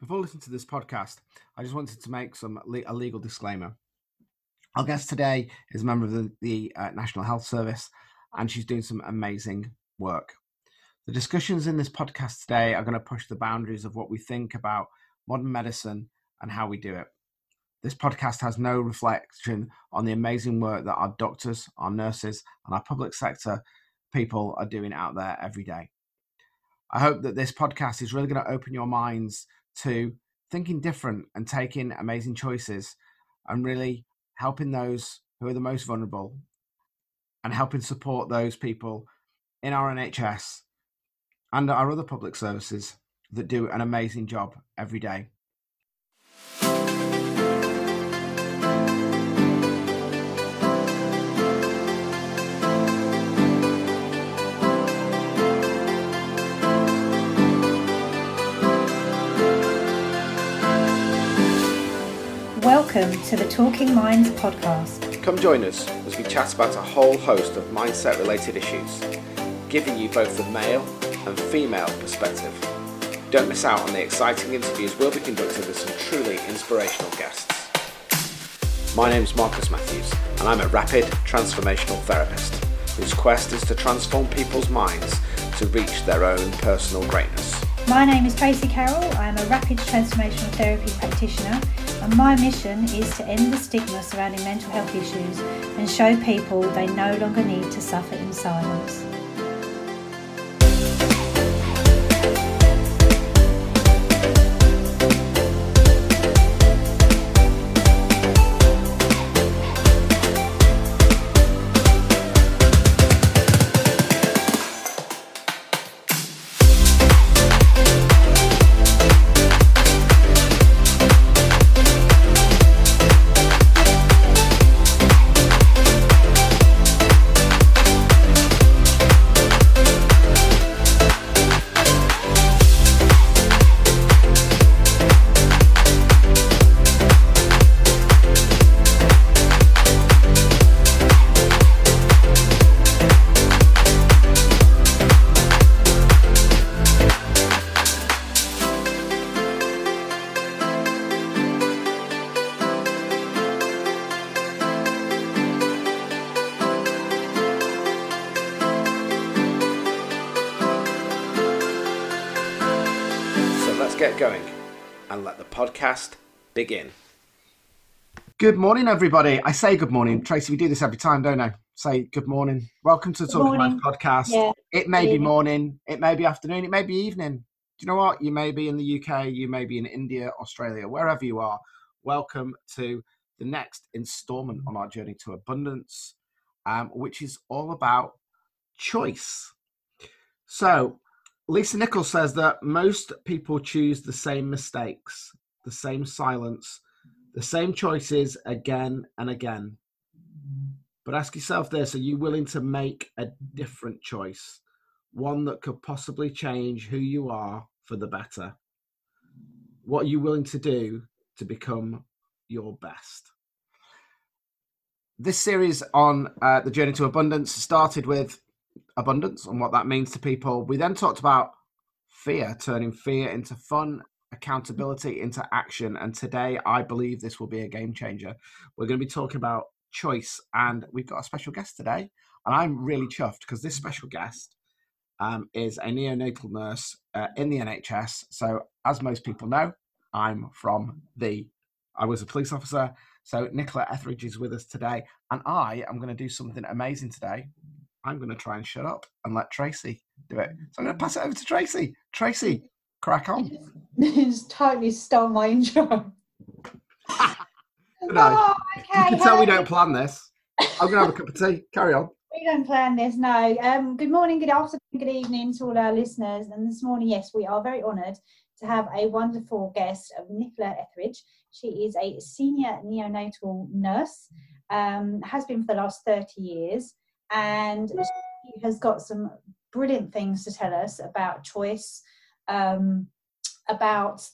Before listening to this podcast, I just wanted to make a legal disclaimer. Our guest today is a member of the National Health Service, and she's doing some amazing work. The discussions in this podcast today are going to push the boundaries of what we think about modern medicine and how we do it. This podcast has no reflection on the amazing work that our doctors, our nurses, and our public sector people are doing out there every day. I hope that this podcast is really going to open your minds to thinking different and taking amazing choices and really helping those who are the most vulnerable and helping support those people in our NHS and our other public services that do an amazing job every day. Welcome to the Talking Minds podcast. Come join us as we chat about a whole host of mindset-related issues, giving you both the male and female perspective. Don't miss out on the exciting interviews we'll be conducting with some truly inspirational guests. My name's Marcus Matthews, and I'm a Rapid Transformational Therapist, whose quest is to transform people's minds to reach their own personal greatness. My name is Tracy Carroll. I'm a Rapid Transformational Therapy practitioner. And my mission is to end the stigma surrounding mental health issues and show people they no longer need to suffer in silence. Podcast begin. Good morning, everybody. I say good morning, Tracy. We do this every time, don't I? Say good morning. Welcome to the Talking Minds podcast. Yeah. It may be morning, it may be afternoon, it may be evening. Do you know what? You may be in the UK, you may be in India, Australia, wherever you are. Welcome to the next instalment on our journey to abundance, which is all about choice. So, Lisa Nichols says that most people choose the same mistakes, the same silence, the same choices again and again. But ask yourself this, are you willing to make a different choice? One that could possibly change who you are for the better. What are you willing to do to become your best? This series on the journey to abundance started with abundance and what that means to people. We then talked about fear, turning fear into fun, accountability into action, and today I believe this will be a game changer. We're going to be talking about choice, and we've got a special guest today, and I'm really chuffed because this special guest is a neonatal nurse in the NHS. So as most people know, I was a police officer, so Nicola Etheridge is with us today, and I am going to do something amazing today. I'm going to try and shut up and let Tracy do it. So I'm going to pass it over to Tracy. Tracy, crack on. You just totally stole my intro. No. Okay. You can tell we don't plan this. I'm going to have a cup of tea. Carry on. We don't plan this, no. Good morning, good afternoon, good evening to all our listeners. And this morning, yes, we are very honoured to have a wonderful guest of Nicola Etheridge. She is a senior neonatal nurse, has been for the last 30 years. And she has got some brilliant things to tell us about choice, about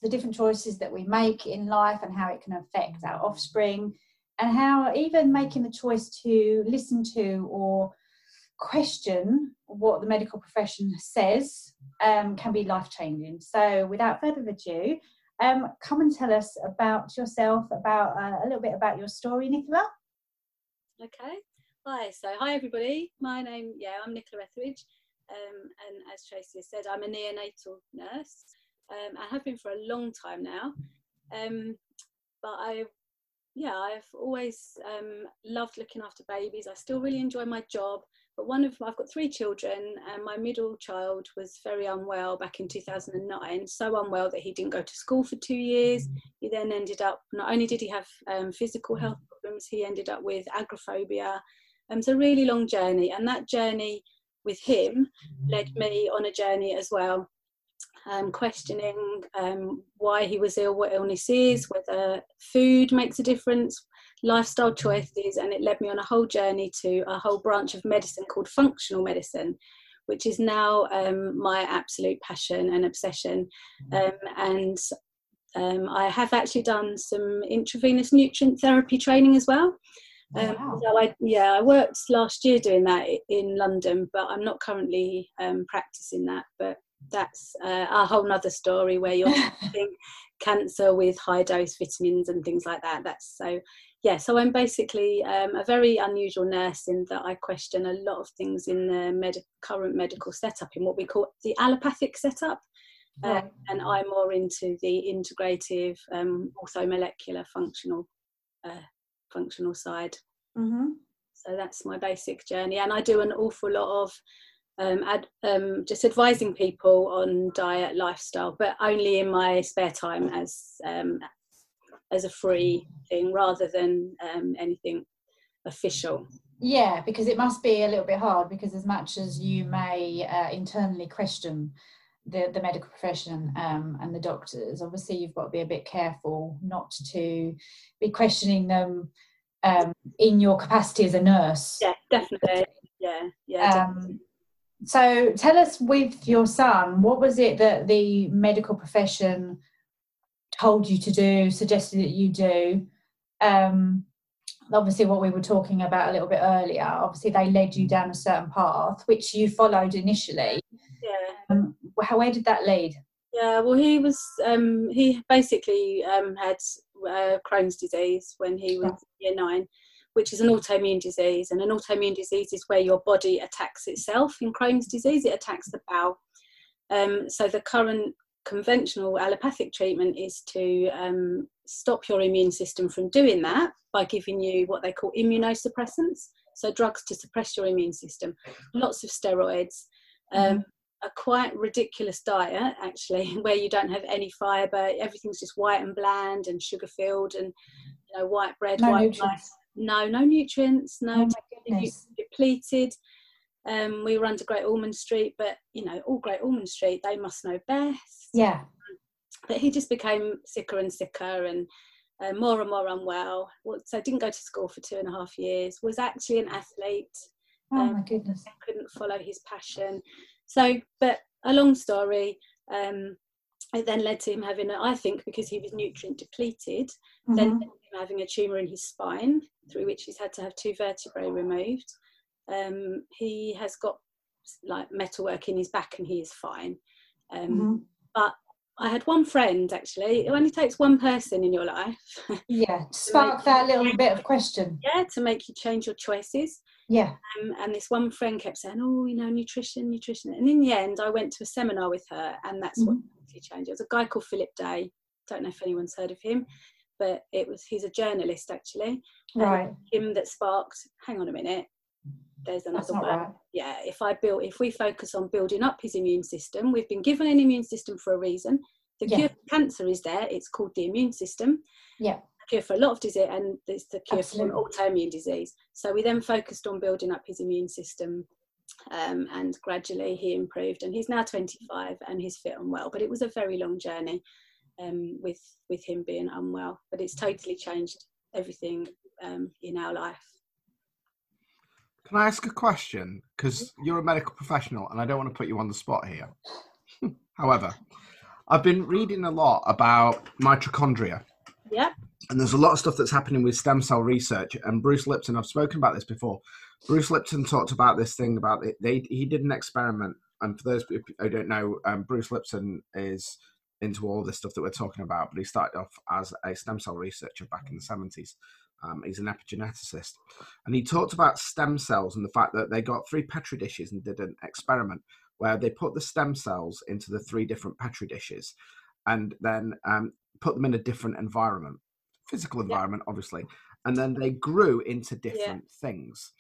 the different choices that we make in life and how it can affect our offspring, and how even making the choice to listen to or question what the medical profession says can be life-changing. So without further ado, Come and tell us about yourself, about a little bit about your story, Nicola. Okay. Hi. So, hi everybody. My name, I'm Nicola Etheridge, and as Tracy has said, I'm a neonatal nurse. I have been for a long time now, but I've always loved looking after babies. I still really enjoy my job, but I've got three children, and my middle child was very unwell back in 2009, so unwell that he didn't go to school for 2 years. He then ended up, not only did he have physical health problems, he ended up with agoraphobia. It's a really long journey, and that journey with him led me on a journey as well, questioning why he was ill, what illness is, whether food makes a difference, lifestyle choices, and it led me on a whole journey to a whole branch of medicine called functional medicine, which is now my absolute passion and obsession. I have actually done some intravenous nutrient therapy training as well. Wow. So I worked last year doing that in London, but I'm not currently practicing that, but that's a whole nother story where you're treating cancer with high dose vitamins and things like that. So I'm basically a very unusual nurse in that I question a lot of things in the current medical setup, in what we call the allopathic setup, and I'm more into the integrative, orthomolecular, functional side. Mm-hmm. So that's my basic journey, and I do an awful lot of just advising people on diet, lifestyle, but only in my spare time as a free thing rather than anything official. Yeah, because it must be a little bit hard, because as much as you may internally question the medical profession and the doctors, obviously you've got to be a bit careful not to be questioning them in your capacity as a nurse. Yeah, definitely. Yeah, definitely. So tell us, with your son, what was it that the medical profession told you to do, suggested that you do? Obviously what we were talking about a little bit earlier, obviously they led you down a certain path, which you followed initially. Yeah. Where did that lead? Yeah, well, he was, he basically had Crohn's disease when he was year 9. Which is an autoimmune disease, and an autoimmune disease is where your body attacks itself. In Crohn's disease, it attacks the bowel. So the current conventional allopathic treatment is to stop your immune system from doing that by giving you what they call immunosuppressants, so drugs to suppress your immune system, lots of steroids, a quite ridiculous diet actually, where you don't have any fibre, everything's just white and bland and sugar-filled, and white bread, no white rice. No nutrients, depleted. We were under Great Ormond Street, but all Great Ormond Street, they must know best. Yeah. But he just became sicker and sicker, and more unwell. So didn't go to school for 2.5 years. Was actually an athlete. Oh my goodness! Couldn't follow his passion. So, but a long story. It then led to him having, I think, because he was nutrient depleted, then led to him having a tumour in his spine, through which he's had to have 2 vertebrae removed. He has got metalwork in his back, and he is fine. But I had one friend, actually. It only takes one person in your life. Yeah, to spark that little bit of question. Yeah, to make you change your choices. Yeah. And this one friend kept saying, nutrition. And in the end, I went to a seminar with her, and that's what changed. It was a guy called Philip Day. Don't know if anyone's heard of him, but he's a journalist actually. Right. Him that sparked, hang on a minute, there's another one. Right. Yeah, if we focus on building up his immune system, we've been given an immune system for a reason. The cure for cancer is there, it's called the immune system. Yeah. Cure for a lot of disease, and it's the cure for autoimmune disease. So we then focused on building up his immune system, and gradually he improved, and he's now 25 and he's fit and well, but it was a very long journey with him being unwell, but it's totally changed everything in our life. Can I ask a question? Because you're a medical professional and I don't want to put you on the spot here. However, I've been reading a lot about mitochondria. Yeah. And there's a lot of stuff that's happening with stem cell research. And Bruce Lipton, I've spoken about this before. Bruce Lipton talked about this thing about it. He did an experiment. And for those who don't know, Bruce Lipton is into all this stuff that we're talking about, but he started off as a stem cell researcher back in the 70s. He's an epigeneticist, and he talked about stem cells and the fact that they got three petri dishes and did an experiment where they put the stem cells into the three different petri dishes and then put them in a different environment, physical environment, yeah, obviously, and then they grew into different things.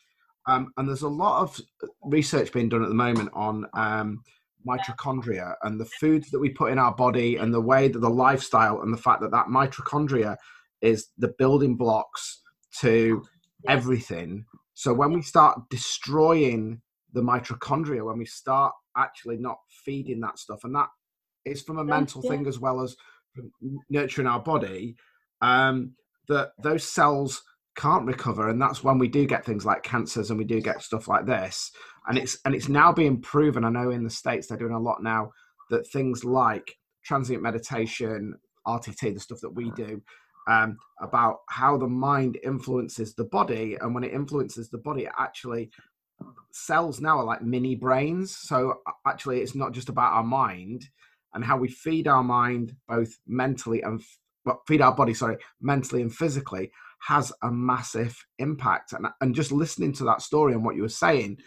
And there's a lot of research being done at the moment on mitochondria and the foods that we put in our body and the way that the lifestyle and the fact that that mitochondria is the building blocks to everything. So when we start destroying the mitochondria, when we start actually not feeding that stuff, and that is from a mental thing as well as nurturing our body, that those cells can't recover. And that's when we do get things like cancers and we do get stuff like this. And it's now being proven. I know in the States they're doing a lot now, that things like transient meditation, RTT, the stuff that we do, about how the mind influences the body. And when it influences the body, it actually, cells now are like mini brains. So actually it's not just about our mind and how we feed our mind, both mentally and feed our body, sorry, mentally and physically, has a massive impact. And just listening to that story and what you were saying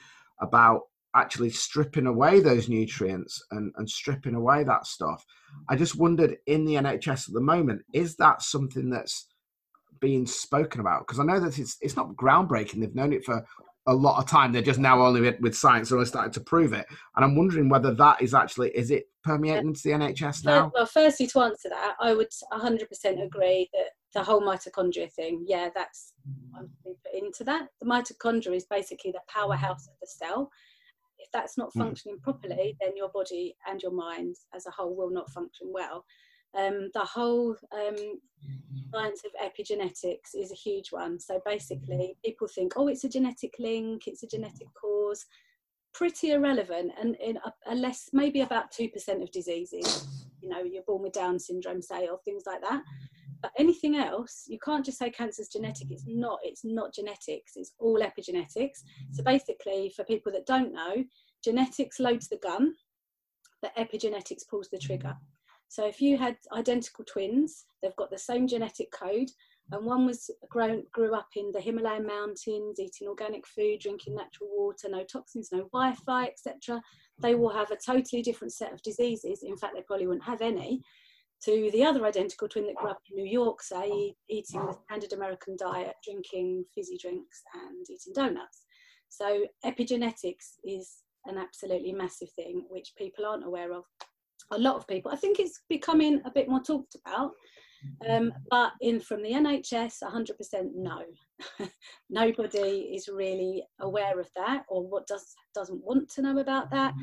about actually stripping away those nutrients and stripping away that stuff, I just wondered, in the NHS at the moment, is that something that's being spoken about? Because I know that it's not groundbreaking. They've known it for a lot of time. They're just now only with science only starting to prove it. And I'm wondering whether that is actually, is it permeating into the NHS now? Well, firstly, to answer that, I would 100% agree that the whole mitochondria thing, yeah, that's I'm put into that. The mitochondria is basically the powerhouse of the cell. If that's not functioning properly, then your body and your mind as a whole will not function well. The whole science of epigenetics is a huge one. So basically people think, oh, it's a genetic link, it's a genetic cause. Pretty irrelevant, and in a less, maybe about 2% of diseases, you know, you're born with Down syndrome, say, or things like that. But anything else, you can't just say cancer's genetic. It's not genetics, it's all epigenetics. So basically, for people that don't know, genetics loads the gun, but epigenetics pulls the trigger. So if you had identical twins, they've got the same genetic code, and one was grew up in the Himalayan mountains, eating organic food, drinking natural water, no toxins, no Wi-Fi, etc. They will have a totally different set of diseases. In fact, they probably wouldn't have any, to the other identical twin that grew up in New York, say, eating the standard American diet, drinking fizzy drinks and eating donuts. So epigenetics is an absolutely massive thing which people aren't aware of. A lot of people, I think it's becoming a bit more talked about, but from the NHS, 100% no. Nobody is really aware of that, or doesn't want to know about that.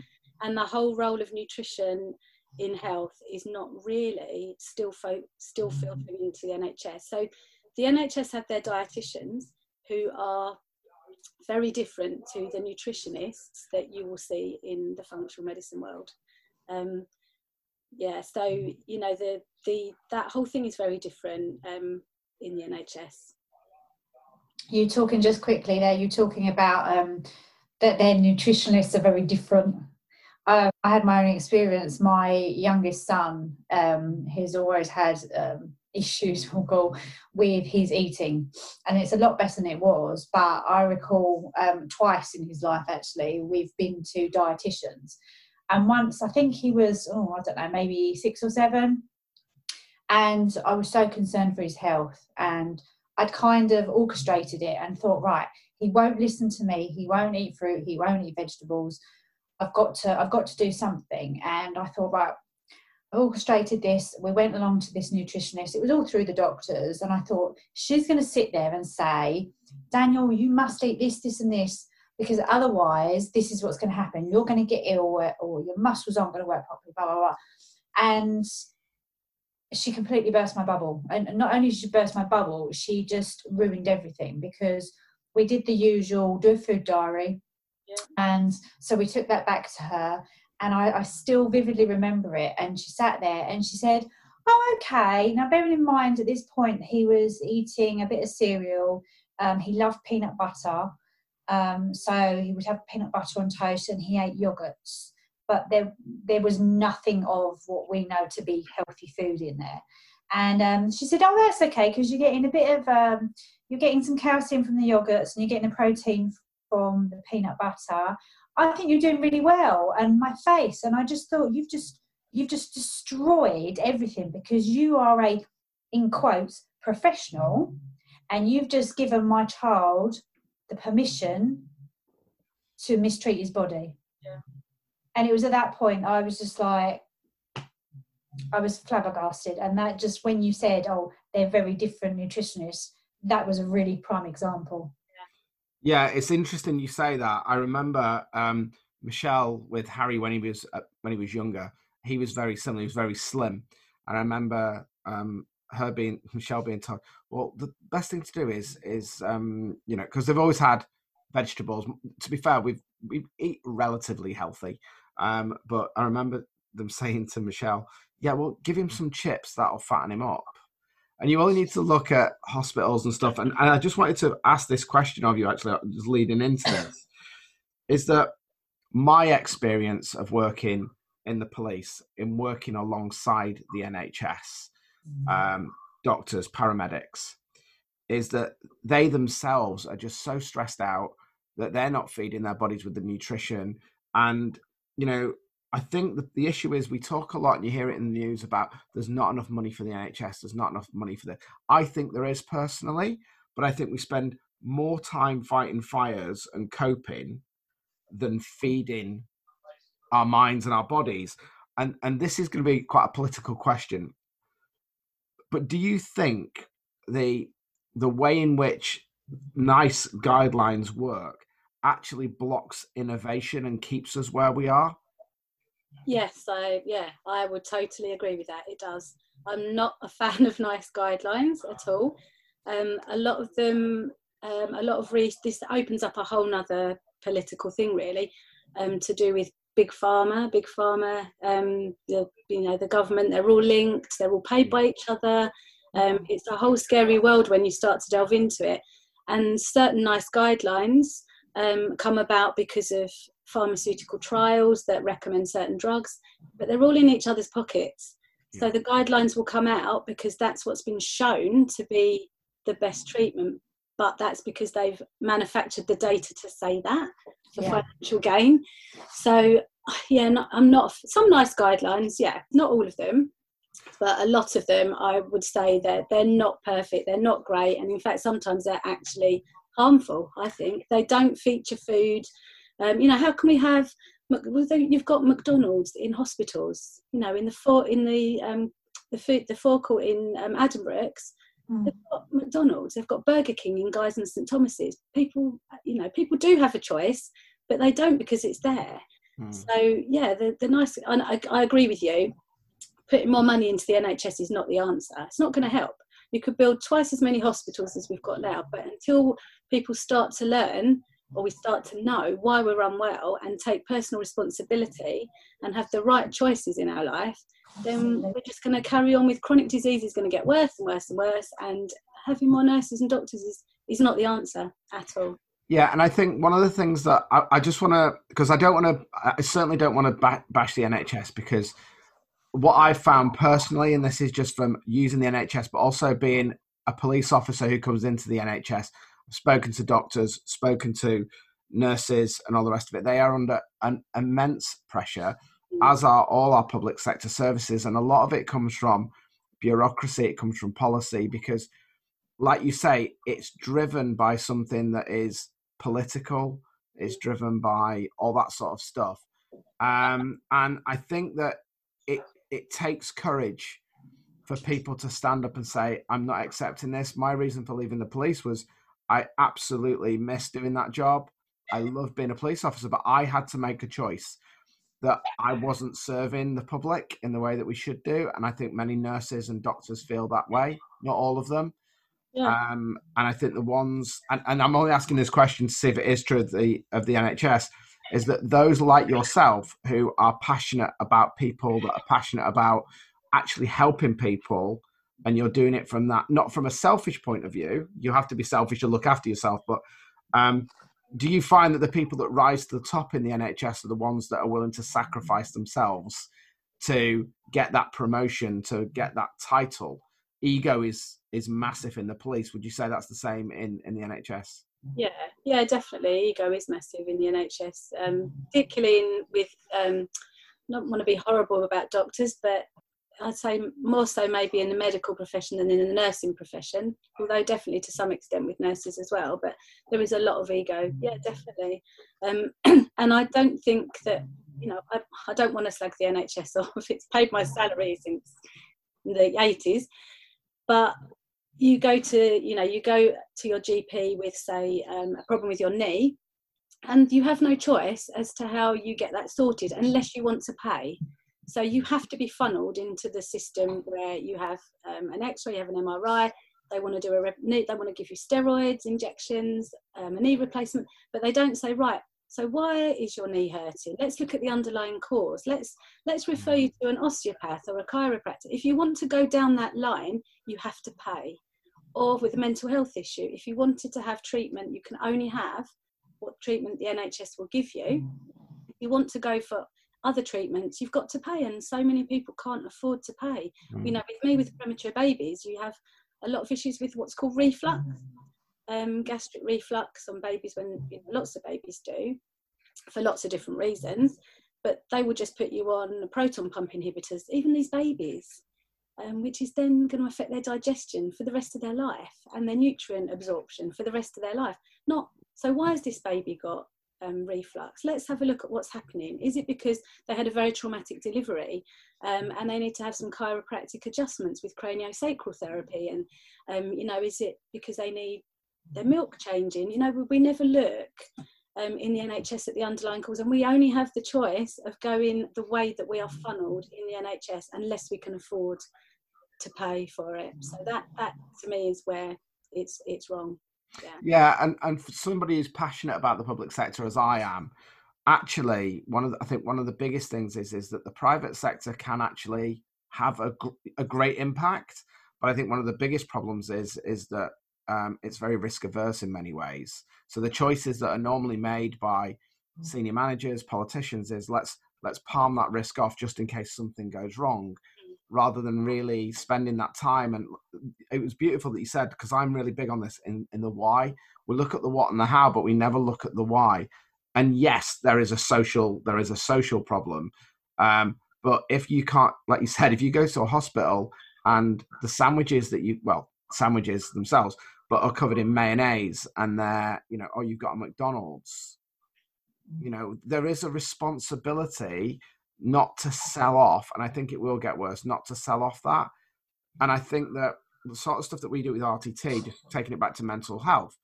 And the whole role of nutrition in health is not really still filtering into the NHS. So the NHS have their dietitians, who are very different to the nutritionists that you will see in the functional medicine world. So you know, that whole thing is very different in the NHS. You talking just quickly there. You're talking about that their nutritionists are very different. I had my own experience. My youngest son, he's always had issues, we'll call, with his eating, and it's a lot better than it was. But I recall twice in his life, actually, we've been to dietitians, and once I think he was, I don't know, maybe 6 or 7, and I was so concerned for his health, and I'd kind of orchestrated it and thought, right, he won't listen to me, he won't eat fruit, he won't eat vegetables. I've got to do something. And I thought, right, I orchestrated this. We went along to this nutritionist. It was all through the doctors. And I thought, she's going to sit there and say, Daniel, you must eat this, this and this, because otherwise this is what's going to happen. You're going to get ill, or your muscles aren't going to work properly, blah, blah, blah. And she completely burst my bubble. And not only did she burst my bubble, she just ruined everything, because we did the usual, do a food diary. Yeah. And so we took that back to her, and I still vividly remember it. And she sat there and she said, oh, okay. Now, bearing in mind at this point, he was eating a bit of cereal. He loved peanut butter. So he would have peanut butter on toast, and he ate yogurts. but there was nothing of what we know to be healthy food in there. And she said, oh, that's okay, because you're getting a bit of, you're getting some calcium from the yogurts and you're getting the protein from the peanut butter. I think you're doing really well. And my face, and I just thought, you've just destroyed everything, because you are a, in quotes, professional, and you've just given my child the permission to mistreat his body. Yeah. And it was at that point I was just like, I was flabbergasted. And that just, when you said, oh, they're very different nutritionists, that was a really prime example. Yeah, it's interesting you say that. I remember Michelle with Harry when he was younger. He was very similar. He was very slim, and I remember Michelle being told, well, the best thing to do is you know, because they've always had vegetables. To be fair, we eat relatively healthy, but I remember them saying to Michelle, yeah, well, give him some chips, that'll fatten him up. And you only need to look at hospitals and stuff. And I just wanted to ask this question of you, actually, just leading into this, is that my experience of working in the police, in working alongside the NHS, doctors, paramedics, is that they themselves are just so stressed out that they're not feeding their bodies with the nutrition. And, you know, I think that the issue is we talk a lot, and you hear it in the news about there's not enough money for the NHS, there's not enough money for the... I think there is personally, but I think we spend more time fighting fires and coping than feeding our minds and our bodies. And this is going to be quite a political question. But do you think the way in which NICE guidelines work actually blocks innovation and keeps us where we are? Yes, I would totally agree with that. It does. I'm not a fan of NICE guidelines at all. A lot of them, this opens up a whole nother political thing, really, to do with big pharma, the government. They're all linked. They're all paid by each other. It's a whole scary world when you start to delve into it. And certain NICE guidelines come about because of pharmaceutical trials that recommend certain drugs, but they're all in each other's pockets. Yeah. So the guidelines will come out because that's what's been shown to be the best treatment, but that's because they've manufactured the data to say that for financial gain. So I'm not, some NICE guidelines, not all of them, but a lot of them, I would say that they're not perfect, they're not great, and in fact sometimes they're actually harmful. I think they don't feature food. How can we have? You've got McDonald's in hospitals. You know, in the forecourt in Addenbrooke's, they've got McDonald's. They've got Burger King in Guy's and St Thomas's. People do have a choice, but they don't because it's there. So the NICE. And I agree with you. Putting more money into the NHS is not the answer. It's not going to help. You could build twice as many hospitals as we've got now, but until people start to learn, or we start to know why we're unwell and take personal responsibility and have the right choices in our life, then we're just going to carry on with chronic disease. Is going to get worse and worse and worse, and having more nurses and doctors is not the answer at all. Yeah, and I think one of the things that I just want to, because I certainly don't want to bash the NHS, because what I've found personally, and this is just from using the NHS, but also being a police officer who comes into the NHS, spoken to doctors, spoken to nurses and all the rest of it, they are under an immense pressure, as are all our public sector services. And a lot of it comes from bureaucracy, it comes from policy, because like you say, it's driven by something that is political, it's driven by all that sort of stuff. And I think that it takes courage for people to stand up and say, I'm not accepting this. My reason for leaving the police was I absolutely miss doing that job. I love being a police officer, but I had to make a choice that I wasn't serving the public in the way that we should do. And I think many nurses and doctors feel that way, not all of them. Yeah. And I think the ones, and I'm only asking this question to see if it is true of the NHS, is that those like yourself who are passionate about people, that are passionate about actually helping people, and you're doing it from that, not from a selfish point of view. You have to be selfish to look after yourself, but do you find that the people that rise to the top in the NHS are the ones that are willing to sacrifice themselves to get that promotion, to get that title? Ego is massive in the police. Would you say that's the same in the NHS? Yeah, definitely. Ego is massive in the NHS, particularly with, not want to be horrible about doctors, but I'd say more so maybe in the medical profession than in the nursing profession, although definitely to some extent with nurses as well, but there is a lot of ego. Yeah, definitely. And I don't think that, you know, I don't want to slag the NHS off. It's paid my salary since the 80s, but you go to, you know, you go to your GP with, say, a problem with your knee, and you have no choice as to how you get that sorted unless you want to pay. So you have to be funneled into the system where you have an X-ray, you have an MRI. They want to do they want to give you steroids, injections, a knee replacement, but they don't say, right, so why is your knee hurting? Let's look at the underlying cause. Let's refer you to an osteopath or a chiropractor. If you want to go down that line, you have to pay. Or with a mental health issue, if you wanted to have treatment, you can only have what treatment the NHS will give you. If you want to go for other treatments, you've got to pay, and so many people can't afford to pay. You know, with me, with premature babies, you have a lot of issues with what's called reflux, gastric reflux on babies, when, you know, lots of babies do for lots of different reasons, but they will just put you on proton pump inhibitors, even these babies, which is then going to affect their digestion for the rest of their life and their nutrient absorption for the rest of their life. Not, so why has this baby got reflux? Let's have a look at what's happening. Is it because they had a very traumatic delivery and they need to have some chiropractic adjustments with craniosacral therapy? And you know, is it because they need their milk changing? You know, we never look in the NHS at the underlying cause, and we only have the choice of going the way that we are funneled in the NHS unless we can afford to pay for it. So that to me is where it's wrong. Yeah, and for somebody who's passionate about the public sector as I am, actually, I think one of the biggest things is that the private sector can actually have a great impact, but I think one of the biggest problems is that it's very risk averse in many ways. So the choices that are normally made by senior managers, politicians, is let's palm that risk off just in case something goes wrong, rather than really spending that time. And it was beautiful that you said, because I'm really big on this in the why. We look at the what and the how, but we never look at the why. And yes, there is a social problem. But if you can't, like you said, if you go to a hospital and the sandwiches sandwiches themselves, but are covered in mayonnaise, and they're, you know, oh, you've got a McDonald's, you know, there is a responsibility not to sell off, and I think it will get worse, not to sell off that. And I think that the sort of stuff that we do with RTT, just taking it back to mental health,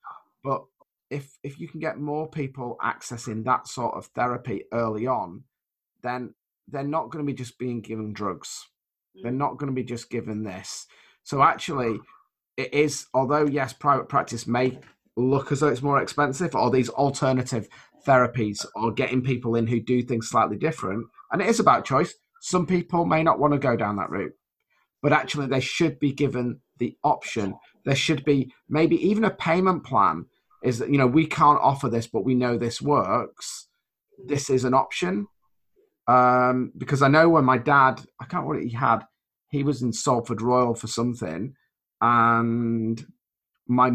but if you can get more people accessing that sort of therapy early on, then they're not going to be just being given drugs. They're not going to be just given this. So actually, it is, although yes, private practice may look as though it's more expensive, or these alternative therapies, or getting people in who do things slightly different, and it is about choice. Some people may not want to go down that route, but actually they should be given the option. There should be maybe even a payment plan, is that, you know, we can't offer this, but we know this works. This is an option. Because I know when my dad, I can't remember what he had, he was in Salford Royal for something, and my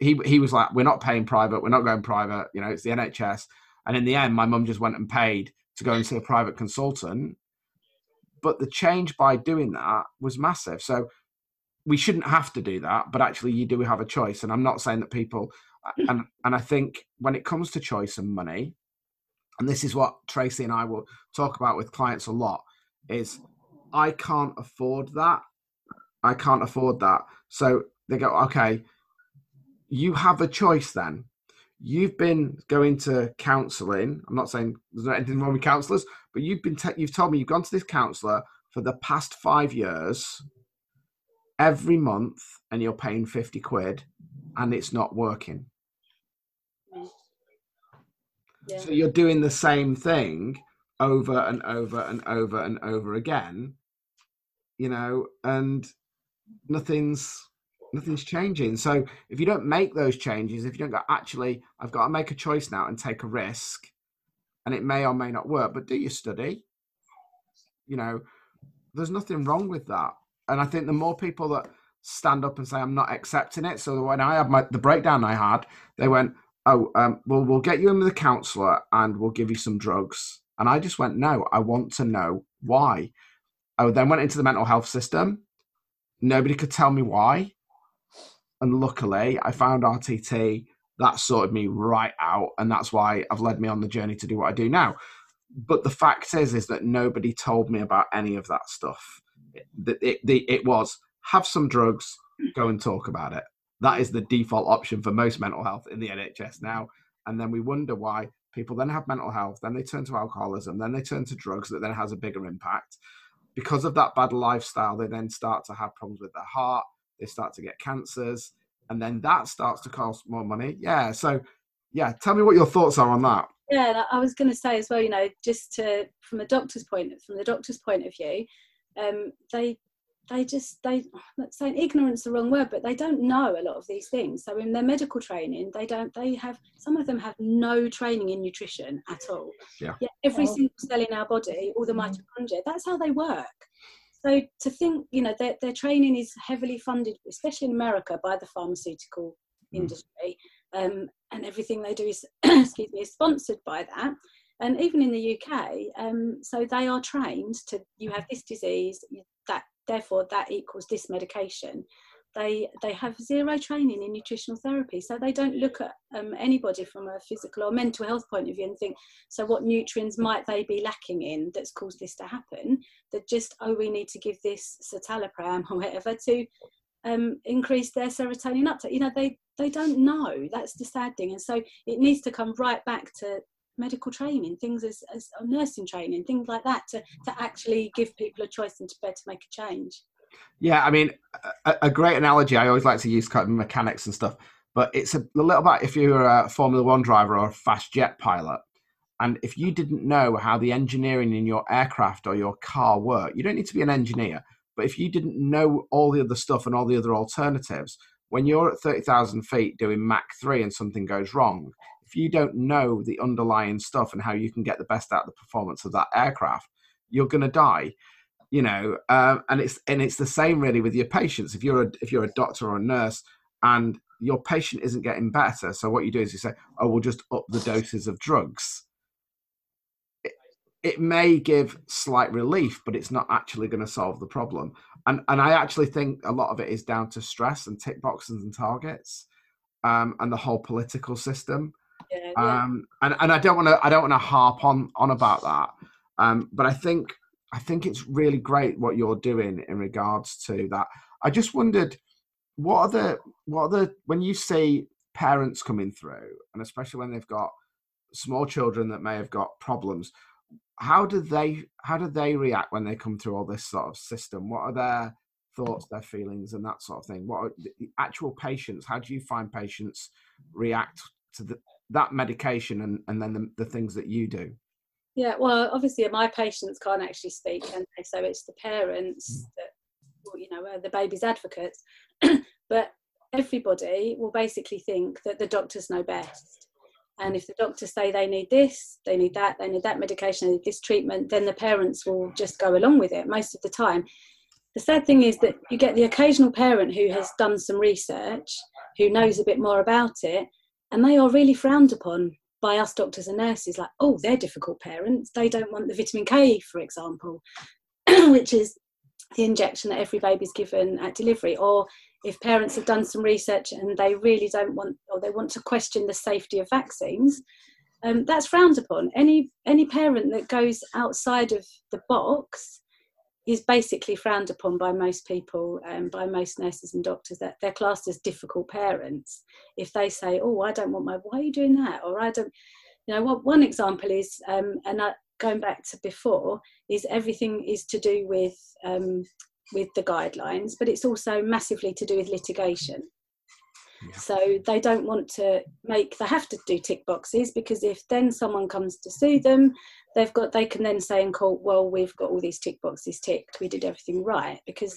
he was like, we're not paying private, we're not going private, you know, it's the NHS. And in the end, my mum just went and paid to go and see a private consultant. But the change by doing that was massive. So we shouldn't have to do that, but actually you do have a choice. And I'm not saying that people, and I think when it comes to choice and money, and this is what Tracy and I will talk about with clients a lot, is I can't afford that. I can't afford that. So they go, okay, you have a choice then. You've been going to counselling. I'm not saying there's anything wrong with counsellors, but you've told me you've gone to this counsellor for the past 5 years, every month, and you're paying 50 quid, and it's not working. Yeah. So you're doing the same thing over and over and over and over again, you know, and nothing's nothing's changing. So if you don't make those changes, if you don't go, actually, I've got to make a choice now and take a risk, and it may or may not work, but do your study. You know, there's nothing wrong with that. And I think the more people that stand up and say, I'm not accepting it. So when I had the breakdown I had, they went, oh, well, we'll get you in with a counsellor and we'll give you some drugs. And I just went, no, I want to know why. I then went into the mental health system. Nobody could tell me why. And luckily, I found RTT. That sorted me right out. And that's why I've led me on the journey to do what I do now. But the fact is that nobody told me about any of that stuff. It was, have some drugs, go and talk about it. That is the default option for most mental health in the NHS now. And then we wonder why people then have mental health, then they turn to alcoholism, then they turn to drugs that then has a bigger impact. Because of that bad lifestyle, they then start to have problems with their heart. They start to get cancers. And then that starts to cost more money. Yeah. So, yeah, tell me what your thoughts are on that. Yeah, and I was going to say as well, you know, just to, from the doctor's point of view, they I'm not saying ignorance is the wrong word, but they don't know a lot of these things. So in their medical training, some of them have no training in nutrition at all. Yeah. Yet every single cell in our body, all the mitochondria, that's how they work. So to think, you know, their training is heavily funded, especially in America, by the pharmaceutical industry. And everything they do is, excuse me, is sponsored by that. And even in the UK, so they are trained to, you have this disease, that therefore that equals this medication. They have zero training in nutritional therapy, so they don't look at anybody from a physical or mental health point of view and think, so what nutrients might they be lacking in that's caused this to happen? That just, oh, we need to give this citalopram or whatever to increase their serotonin uptake. You know, they don't know. That's the sad thing. And so it needs to come right back to medical training, things as nursing training, things like that, to actually give people a choice and to better make a change. Yeah, I mean, a great analogy I always like to use, kind of mechanics and stuff, but it's a little bit if you're a Formula One driver or a fast jet pilot, and if you didn't know how the engineering in your aircraft or your car work, you don't need to be an engineer, but if you didn't know all the other stuff and all the other alternatives, when you're at 30,000 feet doing Mach 3 and something goes wrong, if you don't know the underlying stuff and how you can get the best out of the performance of that aircraft, you're going to die. You know, and it's the same really with your patients. If you're a doctor or a nurse and your patient isn't getting better, so what you do is you say, oh, we'll just up the doses of drugs. It may give slight relief, but it's not actually going to solve the problem. And I actually think a lot of it is down to stress and tick boxes and targets, and the whole political system. Yeah, yeah. And I don't want to harp on about that. But I think it's really great what you're doing in regards to that. I just wondered, what are the when you see parents coming through, and especially when they've got small children that may have got problems, how do they react when they come through all this sort of system? What are their thoughts, their feelings, and that sort of thing? What are the actual patients? How do you find patients react to that medication and then the things that you do? Yeah, well, obviously my patients can't actually speak, can they? So it's the parents that, well, you know, are the baby's advocates. But everybody will basically think that the doctors know best. And if the doctors say they need this, they need that medication, they need this treatment, then the parents will just go along with it most of the time. The sad thing is that you get the occasional parent who has done some research, who knows a bit more about it, and they are really frowned upon by us doctors and nurses, like, oh, they're difficult parents. They don't want the vitamin K, for example, which is the injection that every baby's given at delivery. Or if parents have done some research and they really don't want, or they want to question the safety of vaccines, that's frowned upon. Any parent that goes outside of the box is basically frowned upon by most people and by most nurses and doctors, that they're classed as difficult parents. If they say, oh, I don't want my, why are you doing that? Or I don't, you know, well, one example is, and going back to before, is everything is to do with the guidelines, but it's also massively to do with litigation. Yeah. So they don't want to they have to do tick boxes, because if then someone comes to sue them, they can then say in court, well, we've got all these tick boxes ticked, we did everything right, because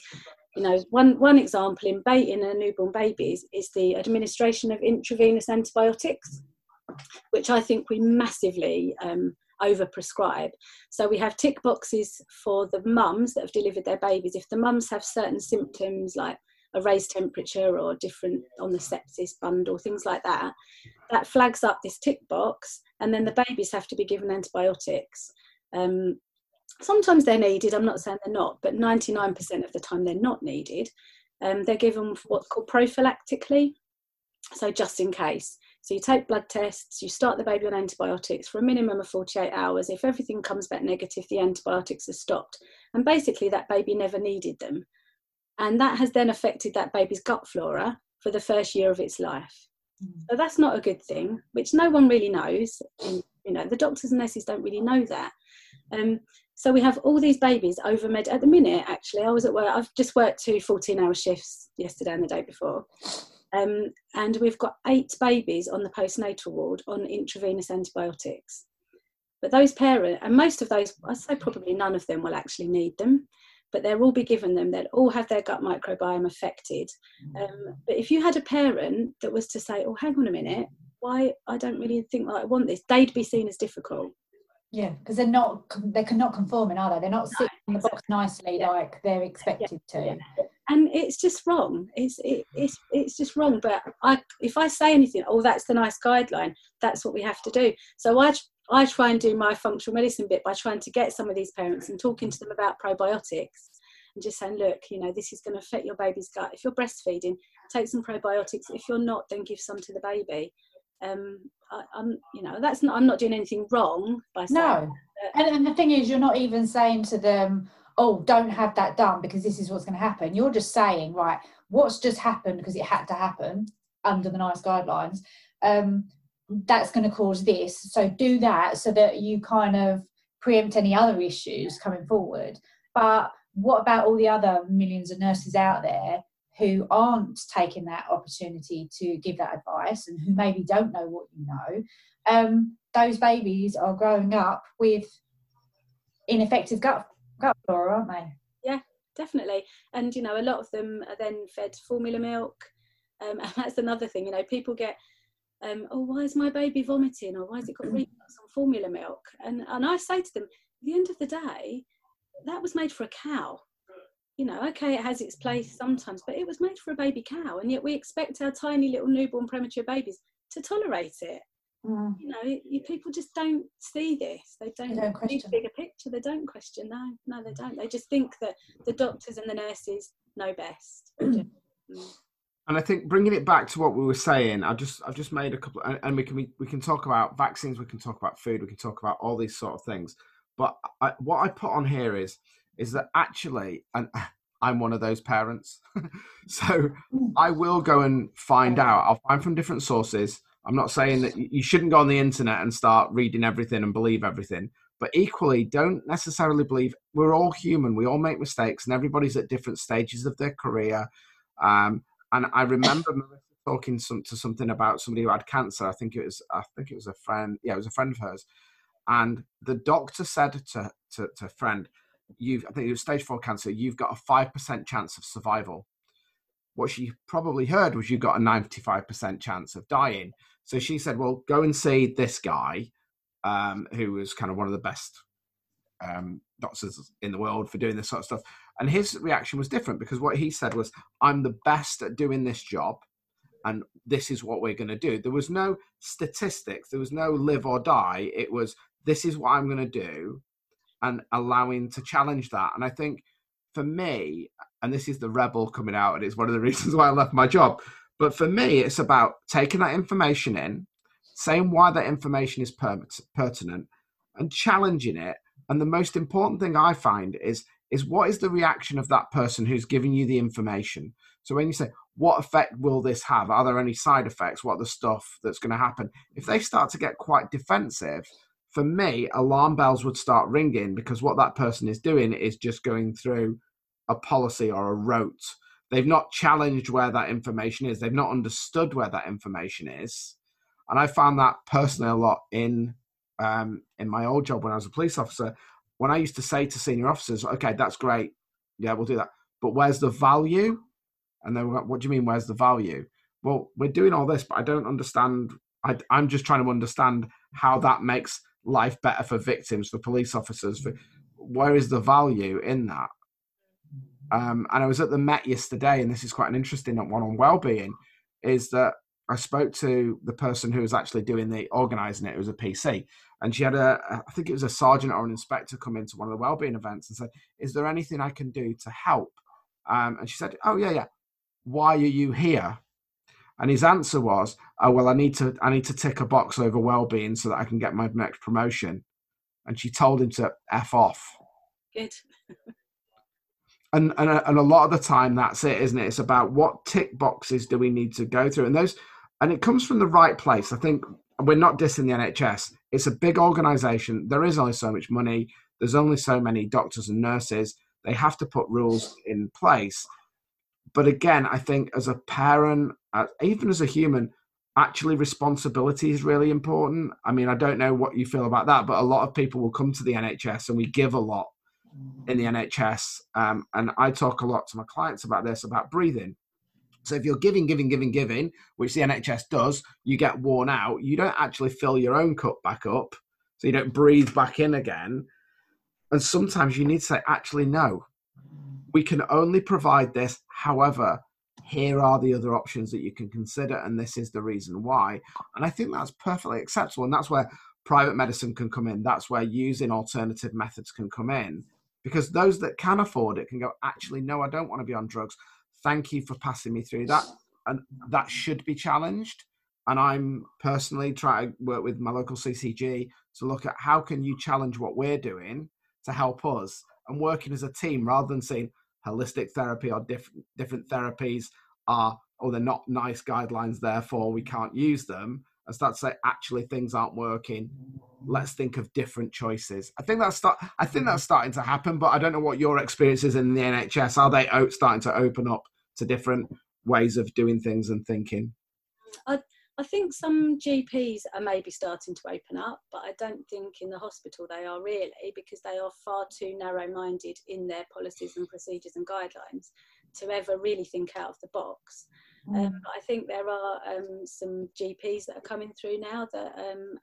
You know, one example in a newborn baby is the administration of intravenous antibiotics, which I think we massively overprescribe. So we have tick boxes for the mums that have delivered their babies. If the mums have certain symptoms like a raised temperature or different on the sepsis bundle, things like that, that flags up this tick box, and then the babies have to be given antibiotics. Sometimes they're needed, I'm not saying they're not, but 99% of the time they're not needed. They're given what's called prophylactically, so just in case. So you take blood tests, you start the baby on antibiotics for a minimum of 48 hours. If everything comes back negative, the antibiotics are stopped. And basically that baby never needed them. And that has then affected that baby's gut flora for the first year of its life. So that's not a good thing, which no one really knows. And, you know, the doctors and nurses don't really know that. So we have all these babies overmed at the minute. Actually, I was at work. I've just worked 2 14-hour shifts yesterday and the day before. And we've got 8 babies on the postnatal ward on intravenous antibiotics. But those parents, and most of those, I'd say probably none of them will actually need them, but they'll all be given them. They'll all have their gut microbiome affected. But if you had a parent that was to say, oh, hang on a minute, why, I don't really think that I want this, they'd be seen as difficult. Yeah, because they're not, they cannot conforming, are they? They're not sitting in the box nicely like they're expected to. Yeah. And it's just wrong. It's just wrong. But if I say anything, oh, that's the NICE guideline, that's what we have to do. So I try and do my functional medicine bit by trying to get some of these parents and talking to them about probiotics and just saying, look, you know, this is going to affect your baby's gut. If you're breastfeeding, take some probiotics. If you're not, then give some to the baby. I'm not doing anything wrong by saying that. And the thing is, you're not even saying to them, oh, don't have that done because this is what's going to happen. You're just saying, right, what's just happened because it had to happen under the NICE guidelines, that's going to cause this. So do that so that you kind of preempt any other issues coming forward. But what about all the other millions of nurses out there who aren't taking that opportunity to give that advice and who maybe don't know what you know? Those babies are growing up with ineffective gut flora, aren't they? Yeah, definitely. And, you know, a lot of them are then fed formula milk. And that's another thing, you know, people get, oh, why is my baby vomiting? Or why has it got reflux on formula milk? And I say to them, at the end of the day, that was made for a cow. You know, okay, it has its place sometimes, but it was made for a baby cow, and yet we expect our tiny little newborn premature babies to tolerate it. You know, people just don't see this. They don't see the bigger picture. They don't question. No, they don't. They just think that the doctors and the nurses know best. And I think bringing it back to what we were saying, I've just made a couple, and we can talk about vaccines, we can talk about food, we can talk about all these sort of things. But what I put on here is that actually, and I'm one of those parents, so I will go and find out. I'll find from different sources. I'm not saying that you shouldn't go on the internet and start reading everything and believe everything, but equally don't necessarily believe. We're all human. We all make mistakes, and everybody's at different stages of their career. And I remember Marissa talking to something about somebody who had cancer. I think it was a friend. Yeah, it was a friend of hers. And the doctor said to a friend, I think it was stage 4 cancer, you've got a 5% chance of survival. What she probably heard was you've got a 95% chance of dying. So she said, well, go and see this guy, who was kind of one of the best doctors in the world for doing this sort of stuff. And his reaction was different, because what he said was, I'm the best at doing this job, and this is what we're going to do. There was no statistics. There was no live or die. It was, this is what I'm going to do, and allowing to challenge that. And I think for me, and this is the rebel coming out, and it's one of the reasons why I left my job, but for me, it's about taking that information in, saying why that information is pertinent, and challenging it. And the most important thing I find is what is the reaction of that person who's giving you the information? So when you say, what effect will this have? Are there any side effects? What are the stuff that's going to happen? If they start to get quite defensive, for me, alarm bells would start ringing, because what that person is doing is just going through a policy or a rote. They've not challenged where that information is. They've not understood where that information is. And I found that personally a lot in my old job when I was a police officer. When I used to say to senior officers, okay, that's great. Yeah, we'll do that. but where's the value? And they were like, what do you mean, where's the value? Well, we're doing all this, but I don't understand. I'm just trying to understand how that makes life better for victims, for police officers. For, where is the value in that? And I was at the Met yesterday, and this is quite an interesting one on wellbeing, is that I spoke to the person who was actually doing the organising it, who was a PC, and she had I think it was a sergeant or an inspector come into one of the wellbeing events and said, is there anything I can do to help? And she said, oh, yeah, why are you here? And his answer was, oh, well, I need to tick a box over wellbeing so that I can get my next promotion. And she told him to F off. Good. And a lot of the time that's it, isn't it? It's about what tick boxes do we need to go through, and it comes from the right place. I think we're not dissing the NHS. It's a big organisation. There is only so much money. There's only so many doctors and nurses. They have to put rules in place. But again, I think as a parent, even as a human, actually responsibility is really important. I mean, I don't know what you feel about that, but a lot of people will come to the NHS and we give a lot in the NHS. And I talk a lot to my clients about this, about breathing. So if you're giving, which the NHS does, you get worn out. You don't actually fill your own cup back up. So you don't breathe back in again. And sometimes you need to say, actually, no, we can only provide this. However, here are the other options that you can consider. And this is the reason why. And I think that's perfectly acceptable. And that's where private medicine can come in. That's where using alternative methods can come in. Because those that can afford it can go, actually, no, I don't want to be on drugs. Thank you for passing me through that. And that should be challenged. And I'm personally trying to work with my local CCG to look at how can you challenge what we're doing to help us, and working as a team rather than saying holistic therapy or different therapies are, or they're not NICE guidelines, therefore we can't use them. And start to say, actually, things aren't working. Let's think of different choices. I think that's starting to happen, but I don't know what your experience is in the NHS. Are they starting to open up to different ways of doing things and thinking? I think some GPs are maybe starting to open up, but I don't think in the hospital they are really, because they are far too narrow-minded in their policies and procedures and guidelines to ever really think out of the box. I think there are some GPs that are coming through now that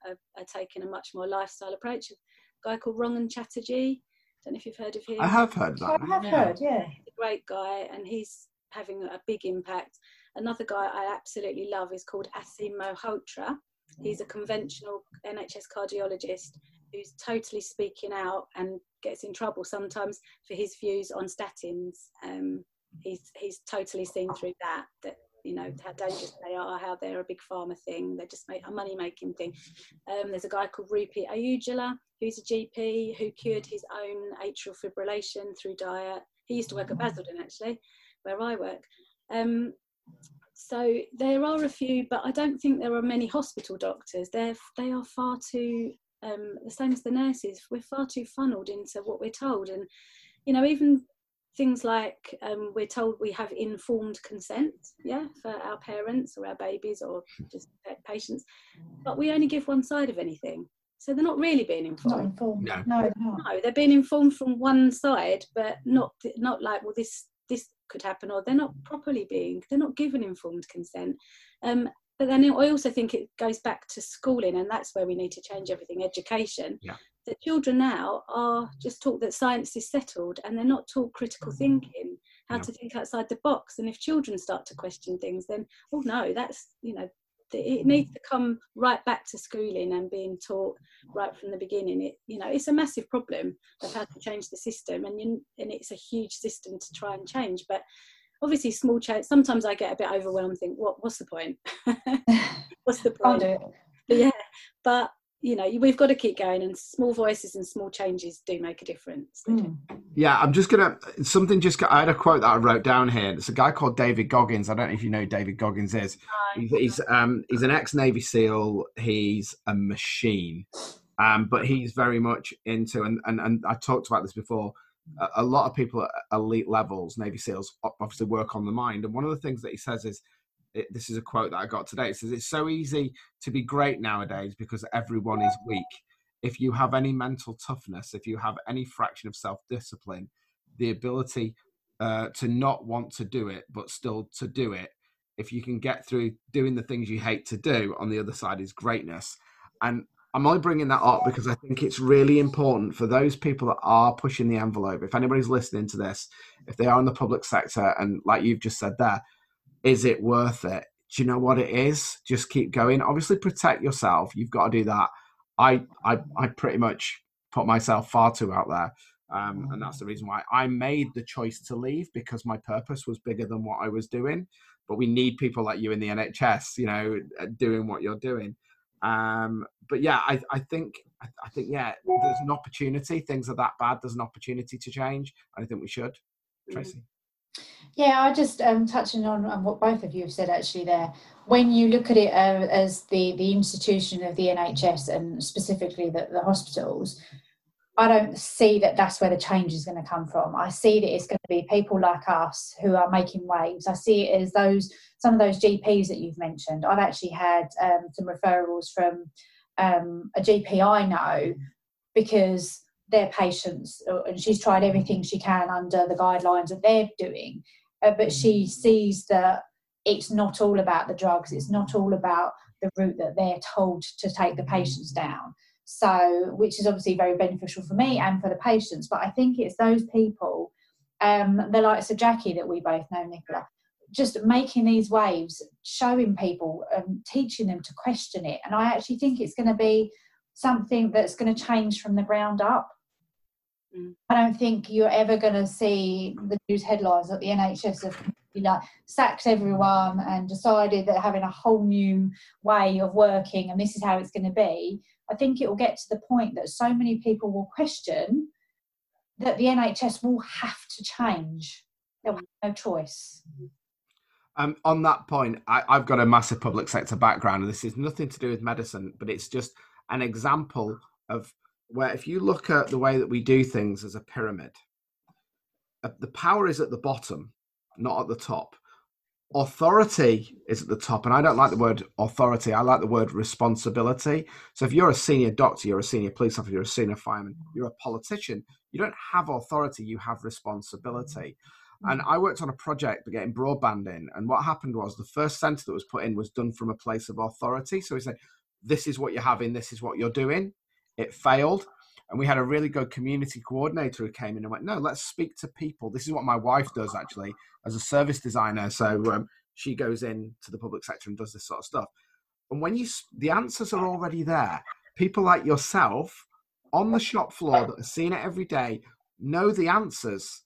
are taking a much more lifestyle approach. A guy called Rongan Chatterjee, I don't know if you've heard of him. I have heard that. I have heard, yeah. He's a great guy, and he's having a big impact. Another guy I absolutely love is called Asim Malhotra. He's a conventional NHS cardiologist who's totally speaking out and gets in trouble sometimes for his views on statins. He's totally seen through that, you know, how dangerous they are, how they're a big pharma thing. They're just a money-making thing. There's a guy called Rupi Ayujala, who's a GP who cured his own atrial fibrillation through diet. He used to work at Basildon, actually, where I work. So there are a few, but I don't think there are many hospital doctors. They are far too, the same as the nurses, we're far too funneled into what we're told. And, you know, even things like we're told we have informed consent, yeah, for our parents or our babies or just patients, but we only give one side of anything. So they're not really being informed. No, they're being informed from one side, but not like, well, this could happen, or they're not properly being, they're not given informed consent. But then I also think it goes back to schooling, and that's where we need to change everything, education. Yeah. The children now are just taught that science is settled, and they're not taught critical thinking, how to think outside the box. And if children start to question things, then, oh no, that's, you know, it needs to come right back to schooling and being taught right from the beginning. It, you know, it's a massive problem of how to change the system, and it's a huge system to try and change. But obviously, small change. Sometimes I get a bit overwhelmed. Think, what's the point? What's the point? Yeah, but you know, we've got to keep going. And small voices and small changes do make a difference. Yeah, I'm just gonna something. I had a quote that I wrote down here. It's a guy called David Goggins. I don't know if you know who David Goggins is. No. He's an ex-Navy SEAL. He's a machine, but he's very much into and I talked about this before. A lot of people at elite levels, Navy SEALs, obviously work on the mind. And one of the things that he says is, this is a quote that I got today, it says, it's so easy to be great nowadays because everyone is weak. If you have any mental toughness, if you have any fraction of self-discipline, the ability to not want to do it, but still to do it. If you can get through doing the things you hate to do, on the other side is greatness. And I'm only bringing that up because I think it's really important for those people that are pushing the envelope. If anybody's listening to this, if they are in the public sector, and like you've just said there, is it worth it? Do you know what it is? Just keep going. Obviously, protect yourself. You've got to do that. I pretty much put myself far too out there. And that's the reason why I made the choice to leave, because my purpose was bigger than what I was doing. But we need people like you in the NHS, you know, doing what you're doing. But yeah, I think, yeah, there's an opportunity. Things are that bad. There's an opportunity to change. And I think we should. Tracy. Yeah, I just touching on what both of you have said actually there. When you look at it as the institution of the NHS and specifically the hospitals, I don't see that that's where the change is going to come from. I see that it's going to be people like us who are making waves. I see it as some of those GPs that you've mentioned. I've actually had some referrals from a GP I know, because their patients, and she's tried everything she can under the guidelines that they're doing, but she sees that it's not all about the drugs, it's not all about the route that they're told to take the patients down. So, which is obviously very beneficial for me and for the patients. But I think it's those people, the likes of Jackie that we both know, Nicola, just making these waves, showing people and teaching them to question it. And I actually think it's going to be something that's going to change from the ground up. I don't think you're ever going to see the news headlines that the NHS have, you know, sacked everyone and decided that having a whole new way of working and this is how it's going to be. I think it will get to the point that so many people will question that the NHS will have to change. They'll have no choice. On that point, I've got a massive public sector background, and this is nothing to do with medicine, but it's just an example of where, if you look at the way that we do things as a pyramid, the power is at the bottom, not at the top. Authority is at the top, and I don't like the word authority, I like the word responsibility. So if you're a senior doctor, you're a senior police officer, you're a senior fireman, you're a politician, you don't have authority, you have responsibility. And I worked on a project for getting broadband in, and what happened was the first sentence that was put in was done from a place of authority. So we said, this is what you're having, this is what you're doing. It failed. And we had a really good community coordinator who came in and went, no, let's speak to people. This is what my wife does, actually, as a service designer. So she goes in to the public sector and does this sort of stuff. And when the answers are already there. People like yourself on the shop floor that are seeing it every day know the answers.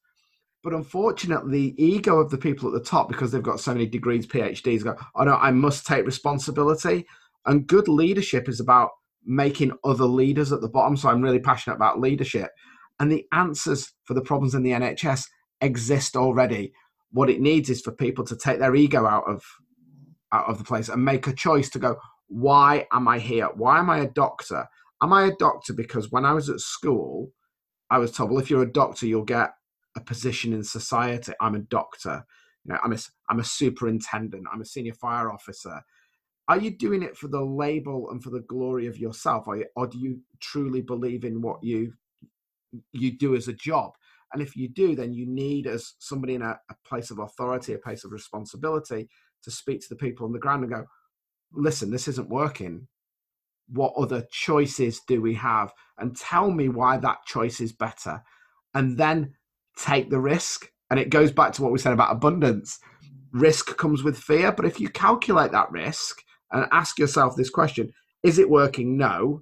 But unfortunately, the ego of the people at the top, because they've got so many degrees, PhDs, go, oh no, I must take responsibility. And good leadership is about making other leaders at the bottom. So I'm really passionate about leadership, and the answers for the problems in the NHS exist already. What it needs is for people to take their ego out of the place and make a choice to go, why am I here? Why am I a doctor? Am I a doctor because when I was at school, I was told, well, if you're a doctor, you'll get a position in society. I'm a doctor. You know, I'm a superintendent. I'm a senior fire officer. Are you doing it for the label and for the glory of yourself? Or do you truly believe in what you do as a job? And if you do, then you need, as somebody in a place of authority, a place of responsibility, to speak to the people on the ground and go, listen, this isn't working. What other choices do we have? And tell me why that choice is better. And then take the risk. And it goes back to what we said about abundance. Risk comes with fear. But if you calculate that risk, and ask yourself this question, is it working? No.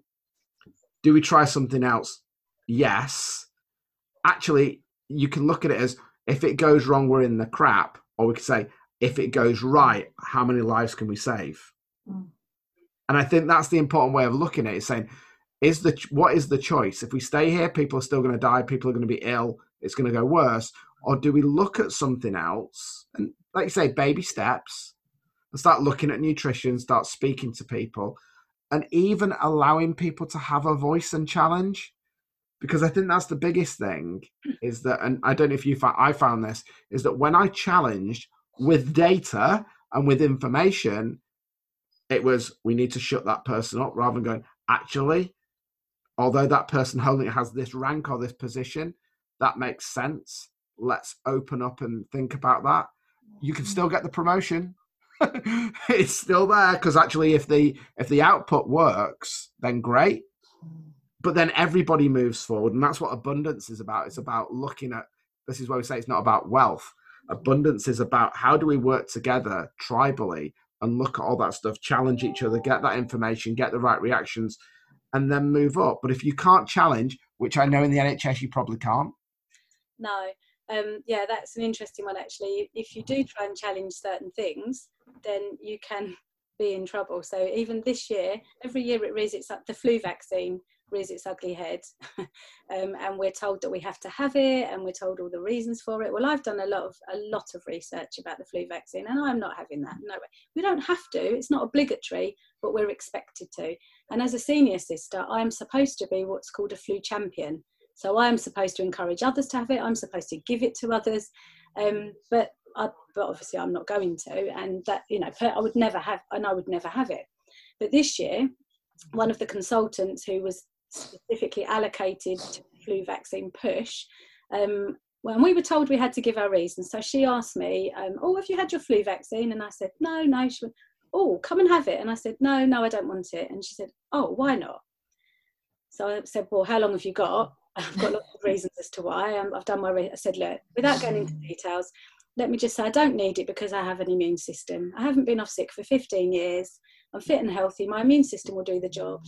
Do we try something else? Yes. Actually, you can look at it as, if it goes wrong, we're in the crap. Or we could say, if it goes right, how many lives can we save? And I think that's the important way of looking at it, is saying, what is the choice? If we stay here, people are still going to die. People are going to be ill. It's going to go worse. Or do we look at something else? And like you say, baby steps. Start looking at nutrition, start speaking to people, and even allowing people to have a voice and challenge. Because I think that's the biggest thing, is that, and I don't know if I found this, is that when I challenged with data and with information, it was, we need to shut that person up, rather than going, actually, although that person holding it has this rank or this position, that makes sense. let's open up and think about that. You can still get the promotion. It's still there, because actually if the output works, then great. But then everybody moves forward, and that's what abundance is about. It's about looking at, this is where we say it's not about wealth. Abundance is about how do we work together tribally and look at all that stuff, challenge each other, get that information, get the right reactions, and then move up. But if you can't challenge, which I know in the NHS you probably can't. No. Yeah, that's an interesting one, actually. If you do try and challenge certain things, then you can be in trouble. So even this year, every year it rears its, the flu vaccine rears its ugly head. And we're told that we have to have it, and we're told all the reasons for it. Well, I've done a lot of research about the flu vaccine, and I'm not having that. No way. We don't have to. It's not obligatory, but we're expected to. And as a senior sister, I'm supposed to be what's called a flu champion. So I'm supposed to encourage others to have it. I'm supposed to give it to others, but obviously I'm not going to. And that, you know, I would never have it. But this year, one of the consultants who was specifically allocated to the flu vaccine push, when we were told we had to give our reasons, so she asked me, "Oh, have you had your flu vaccine?" And I said, "No." She went, "Oh, come and have it." And I said, "No, I don't want it." And she said, "Oh, why not?" So I said, "Well, how long have you got?" I've got lots of reasons as to why. I've done my research. I said, look, without going into details, let me just say I don't need it because I have an immune system. I haven't been off sick for 15 years. I'm fit and healthy. My immune system will do the job.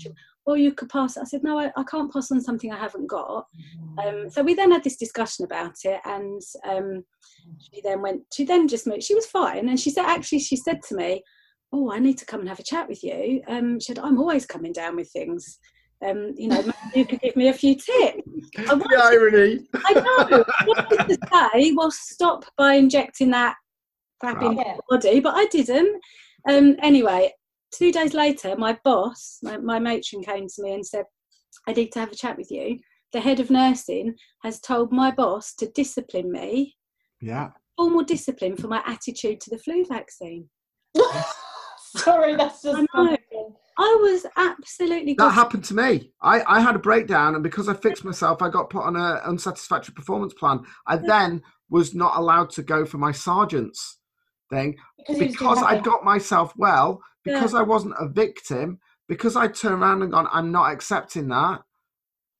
Or you could pass. I said, no, I can't pass on something I haven't got. So we then had this discussion about it. And she then just moved. She was fine. And she said to me, "Oh, I need to come and have a chat with you." She said, "I'm always coming down with things. You know, maybe you could give me a few tips." The irony. I know. I wanted to say, well, stop by injecting that crap in your body, but I didn't. Anyway, 2 days later, my boss, my matron, came to me and said, "I need to have a chat with you. The head of nursing has told my boss to discipline me." Yeah. Formal discipline for my attitude to the flu vaccine. Sorry, that's just... I was absolutely... That happened to me. I had a breakdown, and because I fixed myself, I got put on an unsatisfactory performance plan. I then was not allowed to go for my sergeant's thing because I got myself well, because I wasn't a victim, because I turned around and gone, "I'm not accepting that."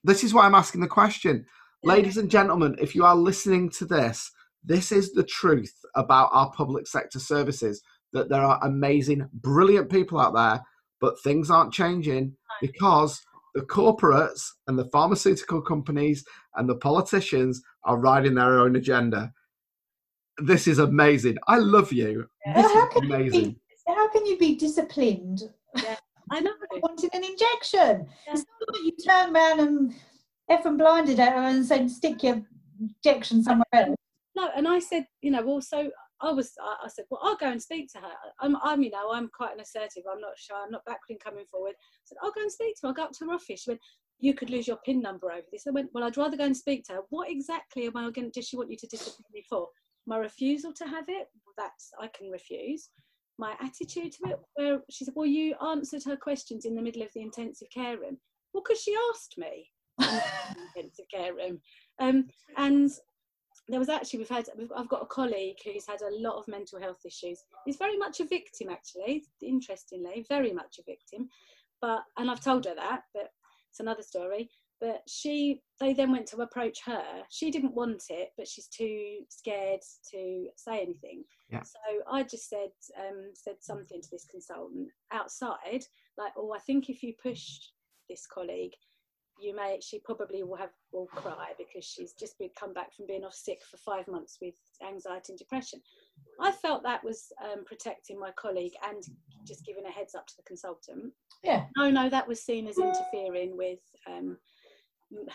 This is why I'm asking the question. Yeah. Ladies and gentlemen, if you are listening to this, this is the truth about our public sector services, that there are amazing, brilliant people out there, but things aren't changing because the corporates and the pharmaceutical companies and the politicians are riding their own agenda. This is amazing. I love you. Yeah. How can you be disciplined? Yeah, I know. Wanting an injection. Yeah. It's not that you turn around and effing blinded at her and say, "Stick your injection somewhere else." No, and I said, you know, also... I said, well, I'll go and speak to her. I'm quite an assertive. I'm not shy. I'm not backward in coming forward. I said, I'll go and speak to her. I'll go up to her office. She went, "You could lose your PIN number over this." I went, well, I'd rather go and speak to her. What exactly does she want you to discipline me for? My refusal to have it? I can refuse. My attitude to it? Where she said, well, you answered her questions in the middle of the intensive care room. Well, because she asked me in the intensive care room. And... there was actually, I've got a colleague who's had a lot of mental health issues. He's very much a victim, actually, interestingly, very much a victim. And I've told her that, but it's another story. But they then went to approach her. She didn't want it, but she's too scared to say anything. Yeah. So I just said something to this consultant outside, like, "Oh, I think if you push this colleague, she probably will cry because she's just come back from being off sick for 5 months with anxiety and depression." I felt that was protecting my colleague and just giving a heads up to the consultant. Yeah. No, that was seen as interfering with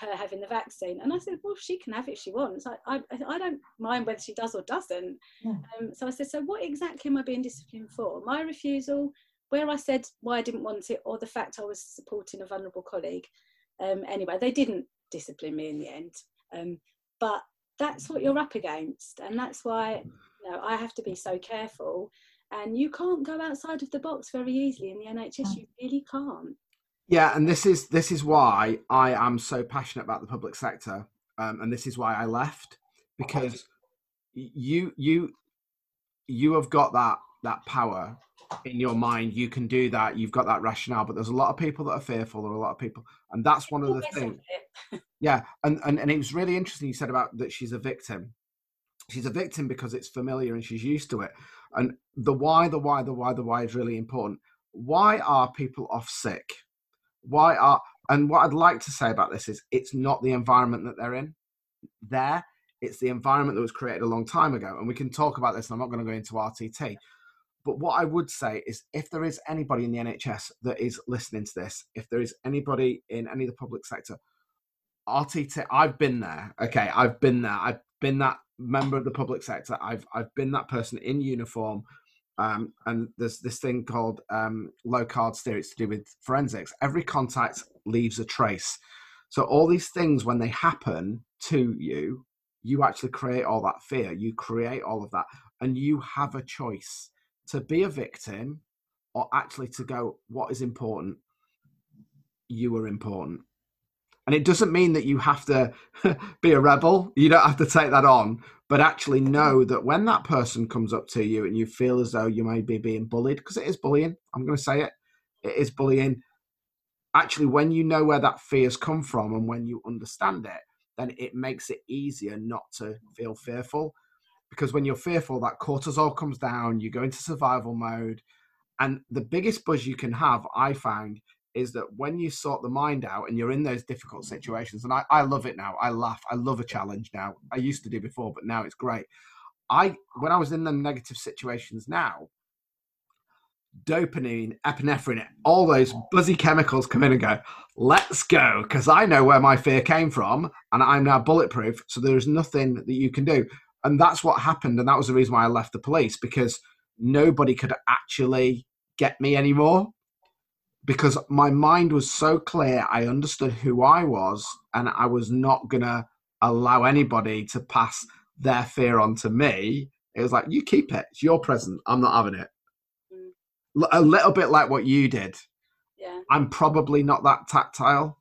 her having the vaccine. And I said, well, she can have it if she wants. I don't mind whether she does or doesn't. Yeah. So I said, so what exactly am I being disciplined for? My refusal, where I said why I didn't want it, or the fact I was supporting a vulnerable colleague. Anyway, they didn't discipline me in the end, but that's what you're up against, and that's why, you know, I have to be so careful. And you can't go outside of the box very easily in the NHS. You really can't. Yeah, and this is why I am so passionate about the public sector, and this is why I left, because you have got that power in your mind. You can do that. You've got that rationale. But there's a lot of people that are fearful. There are a lot of people, and that's one of the things. Yeah, and it was really interesting. You said about that she's a victim. She's a victim because it's familiar and she's used to it. And the why is really important. Why are people off sick? And what I'd like to say about this is it's not the environment that they're in. It's the environment that was created a long time ago. And we can talk about this, and I'm not going to go into RTT. But what I would say is if there is anybody in the NHS that is listening to this, if there is anybody in any of the public sector, RTT, I've been there. Okay, I've been there. I've been that member of the public sector. I've been that person in uniform. And there's this thing called low-carb steer. It's to do with forensics. Every contact leaves a trace. So all these things, when they happen to you, you actually create all that fear. You create all of that. And you have a choice to be a victim or actually to go, what is important? You are important. And it doesn't mean that you have to be a rebel. You don't have to take that on. But actually know that when that person comes up to you and you feel as though you may be being bullied, because it is bullying, I'm going to say it, it is bullying. Actually, when you know where that fear's come from and when you understand it, then it makes it easier not to feel fearful. Because when you're fearful, that cortisol comes down, you go into survival mode. And the biggest buzz you can have, I found, is that when you sort the mind out and you're in those difficult situations, and I love it now. I laugh. I love a challenge now. I used to do before, but now it's great. When I was in the negative situations now, dopamine, epinephrine, all those buzzy chemicals come in and go, let's go, because I know where my fear came from and I'm now bulletproof, so there is nothing that you can do. And that's what happened, and that was the reason why I left the police, because nobody could actually get me anymore, because my mind was so clear. I understood who I was, and I was not going to allow anybody to pass their fear on to me. It was like, you keep it. It's your present. I'm not having it. A little bit like what you did. Yeah. I'm probably not that tactile.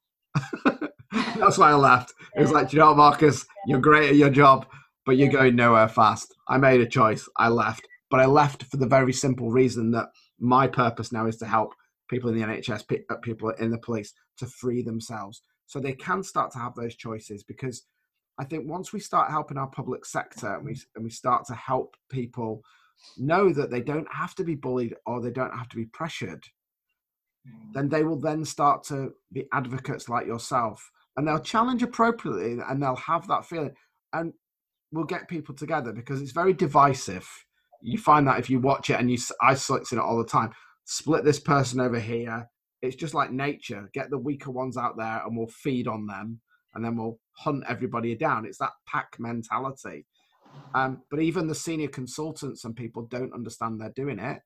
That's why I laughed. It was like, do you know what, Marcus? Yeah. You're great at your job, but you're going nowhere fast. I made a choice. I left. But I left for the very simple reason that my purpose now is to help people in the NHS, people in the police, to free themselves so they can start to have those choices. Because I think once we start helping our public sector and we start to help people know that they don't have to be bullied or they don't have to be pressured, then they will then start to be advocates like yourself, and they'll challenge appropriately and they'll have that feeling, and we'll get people together, because it's very divisive. You find that if you watch it, and I sit in it all the time, split this person over here. It's just like nature. Get the weaker ones out there and we'll feed on them, and then we'll hunt everybody down. It's that pack mentality. But even the senior consultants and people don't understand they're doing it,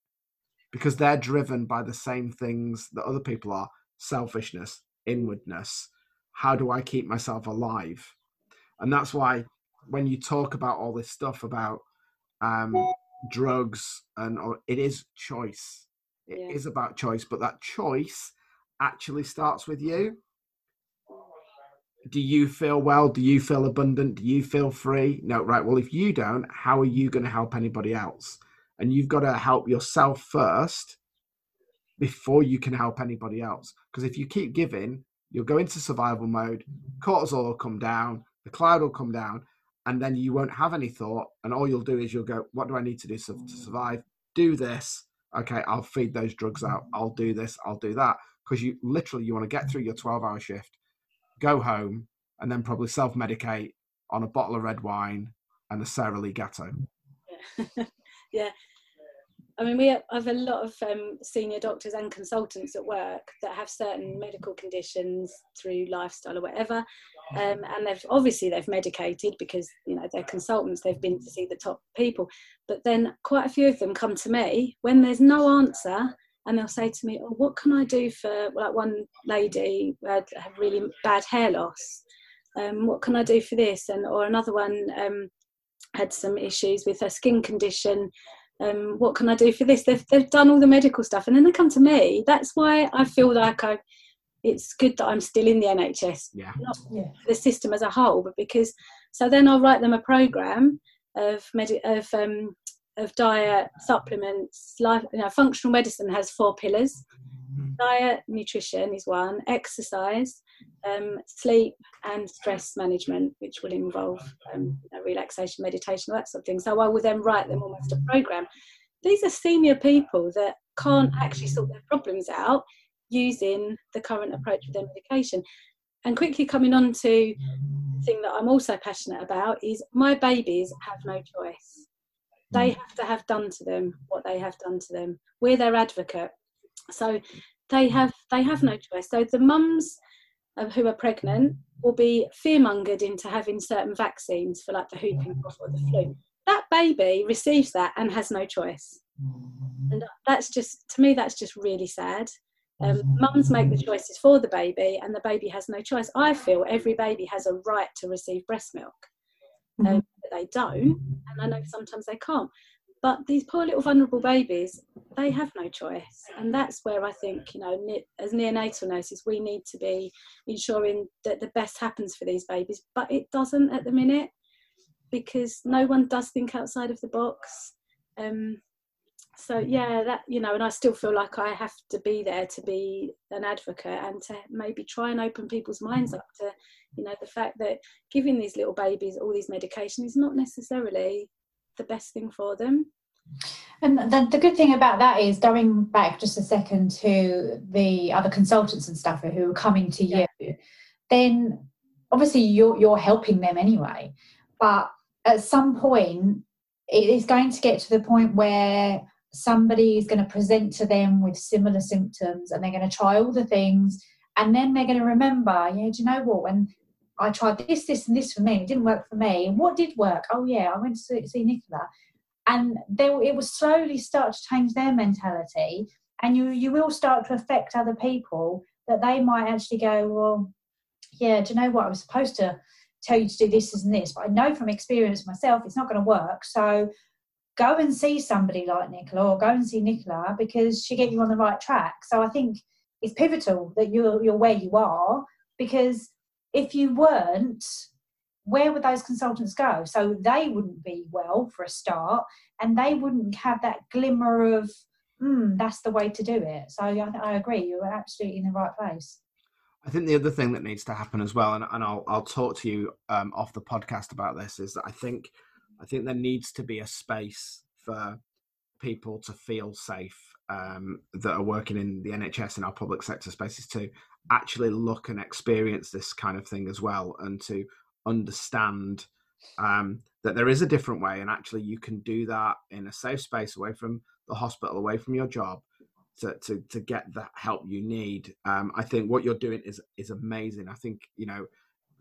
because they're driven by the same things that other people are: selfishness, inwardness. How do I keep myself alive? And that's why when you talk about all this stuff about drugs, it is choice. It is about choice, but that choice actually starts with you. Do you feel well? Do you feel abundant? Do you feel free? No, right. Well, if you don't, how are you going to help anybody else? And you've got to help yourself first before you can help anybody else. Because if you keep giving, you'll go into survival mode, cortisol will come down, the cloud will come down, and then you won't have any thought. And all you'll do is you'll go, what do I need to do to survive? Do this. Okay, I'll feed those drugs out. I'll do this. I'll do that. Because you want to get through your 12-hour shift, go home, and then probably self-medicate on a bottle of red wine and a Sara Lee Gatto. Yeah. Yeah. I mean, I have a lot of senior doctors and consultants at work that have certain medical conditions through lifestyle or whatever. And they've medicated, because, you know, they're consultants, they've been to see the top people. But then quite a few of them come to me when there's no answer, and they'll say to me, oh, what can I do for, like, one lady had really bad hair loss. What can I do for this? Or another one had some issues with her skin condition. What can I do for this? They've done all the medical stuff, and then they come to me. That's why I feel like it's good that I'm still in the NHS, not the system as a whole, but because So then I'll write them a program of diet, supplements, life. You know, functional medicine has 4 pillars. Diet, nutrition is one, exercise, sleep and stress management, which will involve relaxation, meditation, that sort of thing. So I will then write them almost a program. These are senior people that can't actually sort their problems out using the current approach with their medication. And quickly coming on to the thing that I'm also passionate about is my babies have no choice. They have to have done to them what they have done to them. We're their advocate. So they have no choice. So the mums who are pregnant will be fearmongered into having certain vaccines for like the whooping cough or the flu. That baby receives that and has no choice. And that's just, to me, that's just really sad. Mums make the choices for the baby and the baby has no choice. I feel every baby has a right to receive breast milk. But they don't, and I know sometimes they can't. But these poor little vulnerable babies, they have no choice. And that's where I think, as neonatal nurses, we need to be ensuring that the best happens for these babies. But it doesn't at the minute, because no one does think outside of the box. So, yeah, that, and I still feel like I have to be there to be an advocate and to maybe try and open people's minds up to, the fact that giving these little babies all these medications is not necessarily the best thing for them. And the good thing about that is, going back just a second to the other consultants and stuff who are coming to you, then obviously you're helping them anyway, but at some point it is going to get to the point where somebody is going to present to them with similar symptoms and they're going to try all the things, and then they're going to remember, do you know what, when I tried this, this and this for me, it didn't work for me. And what did work? Oh, yeah, I went to see Nicola. And it will slowly start to change their mentality, and you will start to affect other people, that they might actually go, well, yeah, do you know what? I was supposed to tell you to do this, this and this, but I know from experience myself it's not going to work. So go and see somebody like Nicola, or go and see Nicola, because she'll get you on the right track. So I think it's pivotal that you're where you are, because if you weren't, where would those consultants go? So they wouldn't be well for a start, and they wouldn't have that glimmer of, that's the way to do it. So I agree, you're absolutely in the right place. I think the other thing that needs to happen as well, and I'll talk to you off the podcast about this, is that I think there needs to be a space for people to feel safe that are working in the NHS and our public sector spaces to actually look and experience this kind of thing as well, and to understand that there is a different way, and actually you can do that in a safe space, away from the hospital, away from your job, to get the help you need. I think what you're doing is amazing. I think,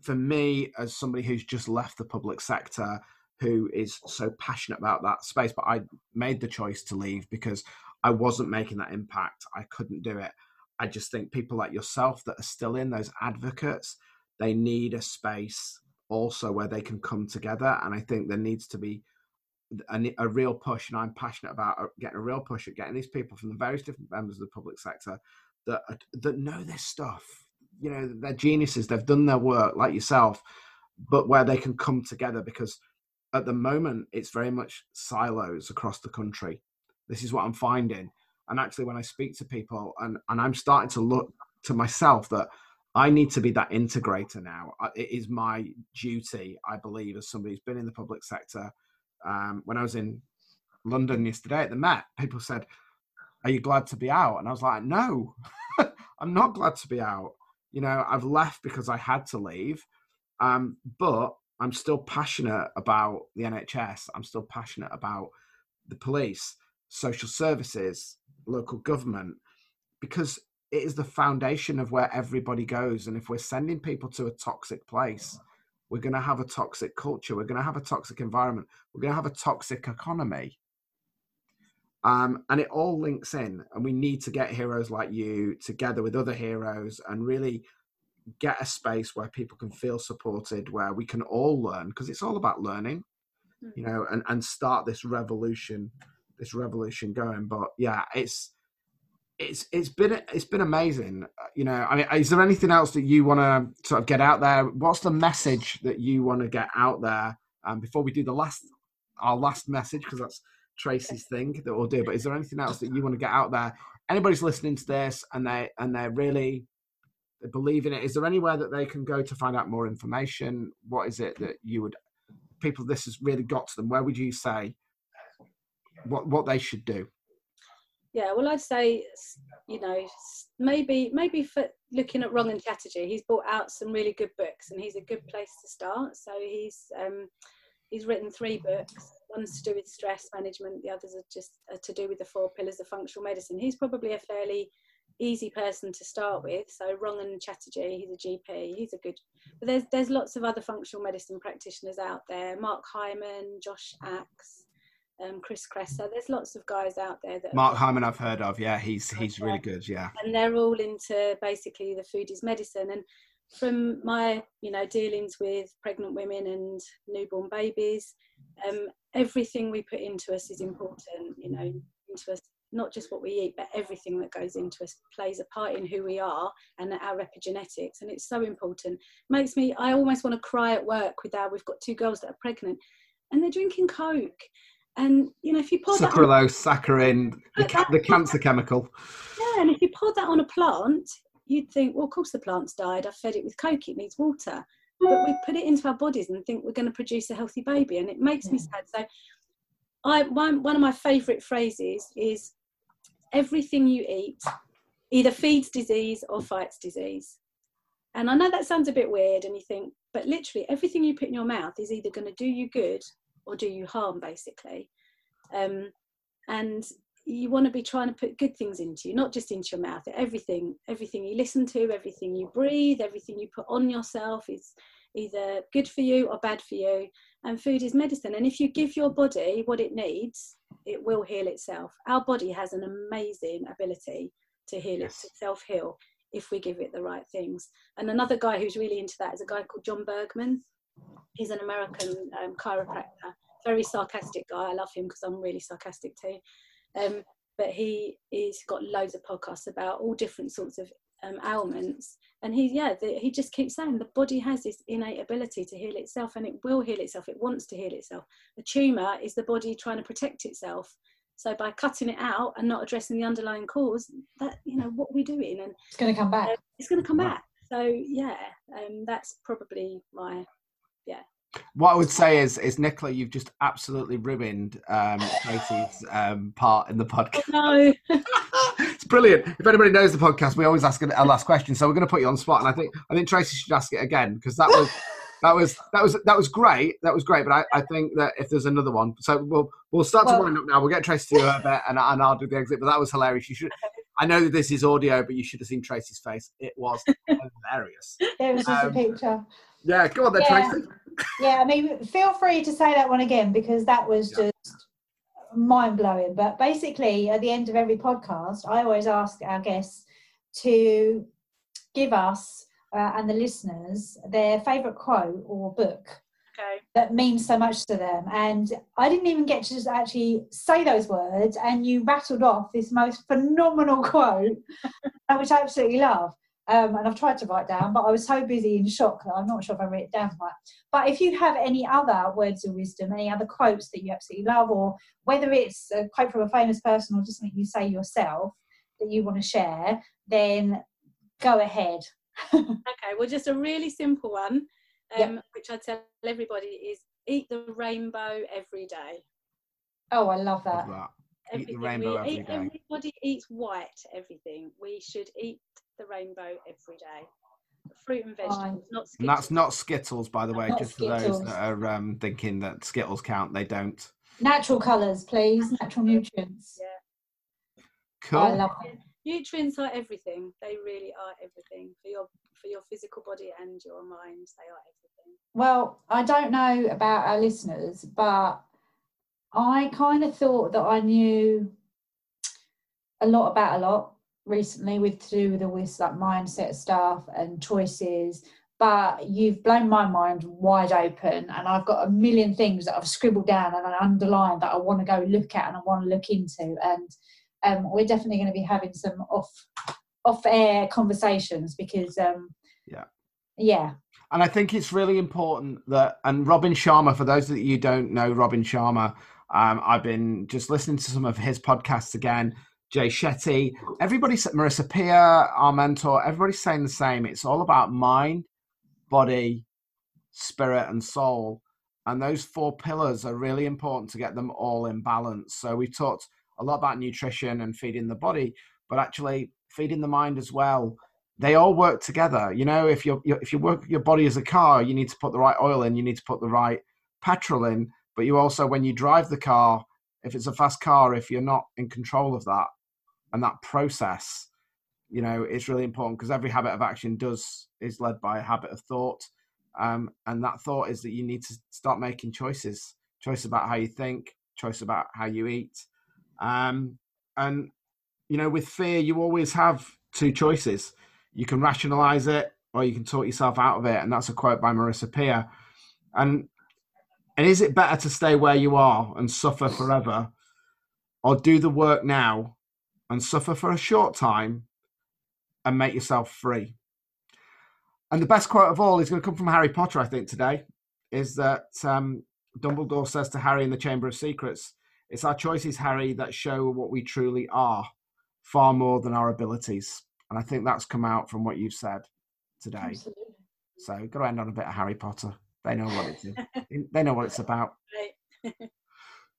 for me, as somebody who's just left the public sector, who is so passionate about that space, but I made the choice to leave because I wasn't making that impact. I couldn't do it. I just think people like yourself that are still in, those advocates, they need a space also where they can come together. And I think there needs to be a real push, and I'm passionate about getting a real push at getting these people from the various different members of the public sector that know this stuff. They're geniuses, they've done their work like yourself, but where they can come together, because at the moment it's very much silos across the country. This is what I'm finding. And actually when I speak to people, and I'm starting to look to myself that I need to be that integrator now. It is my duty, I believe, as somebody who's been in the public sector. When I was in London yesterday at the Met, people said, are you glad to be out? And I was like, no, I'm not glad to be out. I've left because I had to leave. But I'm still passionate about the NHS. I'm still passionate about the police, social services, local government, because it is the foundation of where everybody goes. And if we're sending people to a toxic place, we're going to have a toxic culture. We're going to have a toxic environment. We're going to have a toxic economy. And it all links in, and we need to get heroes like you together with other heroes and really get a space where people can feel supported, where we can all learn, because it's all about learning, and start this revolution going. But yeah, it's it's been amazing. You know, I mean, is there anything else that you want to sort of get out there? What's the message that you want to get out there? Before we do our last message, because that's Tracy's thing that we'll do. But is there anything else that you want to get out there? Anybody's listening to this and they're really believe in it. Is there anywhere that they can go to find out more information? What is it that you would people this has really got to them? Where would you say what they should do? Yeah, well, I'd say, you know, maybe for looking at Ron and Chatterjee, he's brought out some really good books, and he's a good place to start. So he's written 3 books. One's to do with stress management. The others are just to do with the 4 pillars of functional medicine. He's probably a fairly easy person to start with. So Ron and Chatterjee, he's a GP. He's a good. But there's lots of other functional medicine practitioners out there. Mark Hyman, Josh Axe. Chris Cresser, there's lots of guys out there that Mark Hyman I've heard of, yeah, he's really good, yeah. And they're all into basically the food is medicine. And from my, you know, dealings with pregnant women and newborn babies, everything we put into us is important, you know, into us, not just what we eat, but everything that goes into us plays a part in who we are and our epigenetics. And it's so important. Makes me, I almost want to cry at work with our, we've got 2 girls that are pregnant and they're drinking Coke. And, you know, if you pour sucralose, that saccharin, the cancer chemical. Yeah, and if you poured that on a plant, you'd think, well, of course the plant's died. I fed it with Coke, it needs water. But we put it into our bodies and think we're going to produce a healthy baby. And it makes me sad. So one of my favourite phrases is, everything you eat either feeds disease or fights disease. And I know that sounds a bit weird and you think, but literally everything you put in your mouth is either going to do you good or do you harm, basically. And you want to be trying to put good things into you, not just into your mouth. Everything you listen to, everything you breathe, everything you put on yourself is either good for you or bad for you. And food is medicine. And if you give your body what it needs, it will heal itself. Our body has an amazing ability to heal, yes, to self-heal if we give it the right things. And another guy who's really into that is a guy called John Bergman. He's an American chiropractor, very sarcastic guy. I love him because I'm really sarcastic too. But he's got loads of podcasts about all different sorts of ailments. And he just keeps saying the body has this innate ability to heal itself, and it will heal itself. It wants to heal itself. The tumour is the body trying to protect itself. So by cutting it out and not addressing the underlying cause, that, you know, what we're doing, and it's going to come back. So yeah, that's probably my. Yeah. What I would say is Nicola, you've just absolutely ruined Tracy's part in the podcast. No. It's brilliant. If anybody knows the podcast, we always ask our last question, so we're going to put you on the spot. And I think Tracy should ask it again, because that was great. That was great. But I think that if there's another one, so we'll start to wind up now. We'll get Tracy to do her bit, and I'll do the exit. But that was hilarious. You should. I know that this is audio, but you should have seen Tracy's face. It was hilarious. It was just a picture. Yeah, go on there, Tracy. Yeah, I mean, feel free to say that one again, because that was just mind-blowing. But basically, at the end of every podcast, I always ask our guests to give us and the listeners their favourite quote or book that means so much to them. And I didn't even get to just actually say those words, and you rattled off this most phenomenal quote, which I absolutely love. And I've tried to write down, but I was so busy in shock that I'm not sure if I wrote it down right. But if you have any other words of wisdom, any other quotes that you absolutely love, or whether it's a quote from a famous person or just something you say yourself that you want to share, then go ahead. Okay, well, just a really simple one, which I tell everybody is eat the rainbow every day. Oh, I love that. Everybody eats white, everything. We should eat the rainbow every day. Fruit and vegetables, not Skittles. And that's not Skittles, by the way, just Skittles. For those that are thinking that Skittles count, they don't. Natural colours, please. Natural nutrients. Yeah. Cool. I love it. Nutrients are everything. They really are everything for your physical body and your mind. They are everything. Well, I don't know about our listeners, but I kind of thought that I knew a lot about a lot recently with like mindset stuff and choices, but you've blown my mind wide open, and I've got a million things that I've scribbled down and I underlined that I want to go look at and I want to look into. And we're definitely going to be having some off-air conversations because, yeah. And I think it's really important that, and Robin Sharma, for those that you don't know, Robin Sharma, I've been just listening to some of his podcasts again, Jay Shetty, everybody, Marissa Peer, our mentor, everybody's saying the same. It's all about mind, body, spirit and soul. And those four pillars are really important to get them all in balance. So we've talked a lot about nutrition and feeding the body, but actually feeding the mind as well. They all work together. You know, if you work your body as a car, you need to put the right oil in, you need to put the right petrol in, but you also, when you drive the car, if it's a fast car, if you're not in control of that and that process, you know, it's really important because every habit of action is led by a habit of thought. And that thought is that you need to start making choice about how you think, choice about how you eat. And, you know, with fear, you always have two choices. You can rationalize it or you can talk yourself out of it. And that's a quote by Marissa Peer. And is it better to stay where you are and suffer forever or do the work now and suffer for a short time and make yourself free? And the best quote of all is going to come from Harry Potter, I think, today, is that Dumbledore says to Harry in the Chamber of Secrets, it's our choices, Harry, that show what we truly are, far more than our abilities. And I think that's come out from what you've said today. Absolutely. So we've got to end on a bit of Harry Potter. They know what it's, they know what it's about. Right.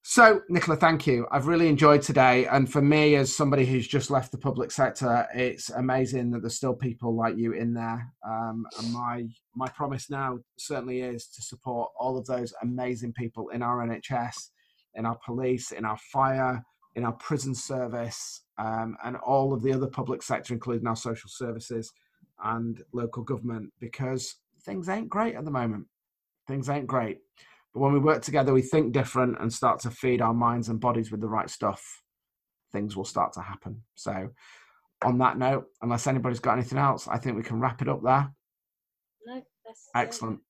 So, Nicola, thank you. I've really enjoyed today. And for me, as somebody who's just left the public sector, it's amazing that there's still people like you in there. And my promise now certainly is to support all of those amazing people in our NHS, in our police, in our fire, in our prison service, and all of the other public sector, including our social services and local government, because things ain't great at the moment. Things ain't great. But when we work together, we think different and start to feed our minds and bodies with the right stuff, things will start to happen. So on that note, unless anybody's got anything else, I think we can wrap it up there. No, that's excellent.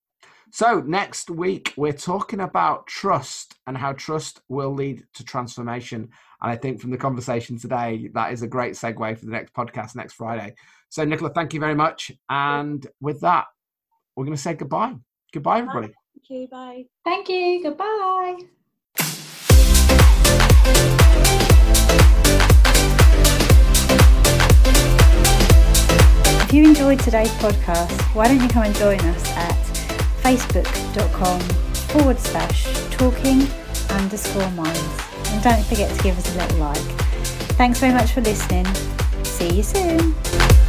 So next week, we're talking about trust and how trust will lead to transformation. And I think from the conversation today, that is a great segue for the next podcast next Friday. So Nicola, thank you very much. And with that, we're going to say goodbye. Goodbye, everybody. Bye. Thank you, bye. Thank you, goodbye. If you enjoyed today's podcast, why don't you come and join us at facebook.com/talking_minds. And don't forget to give us a little like. Thanks very much for listening. See you soon.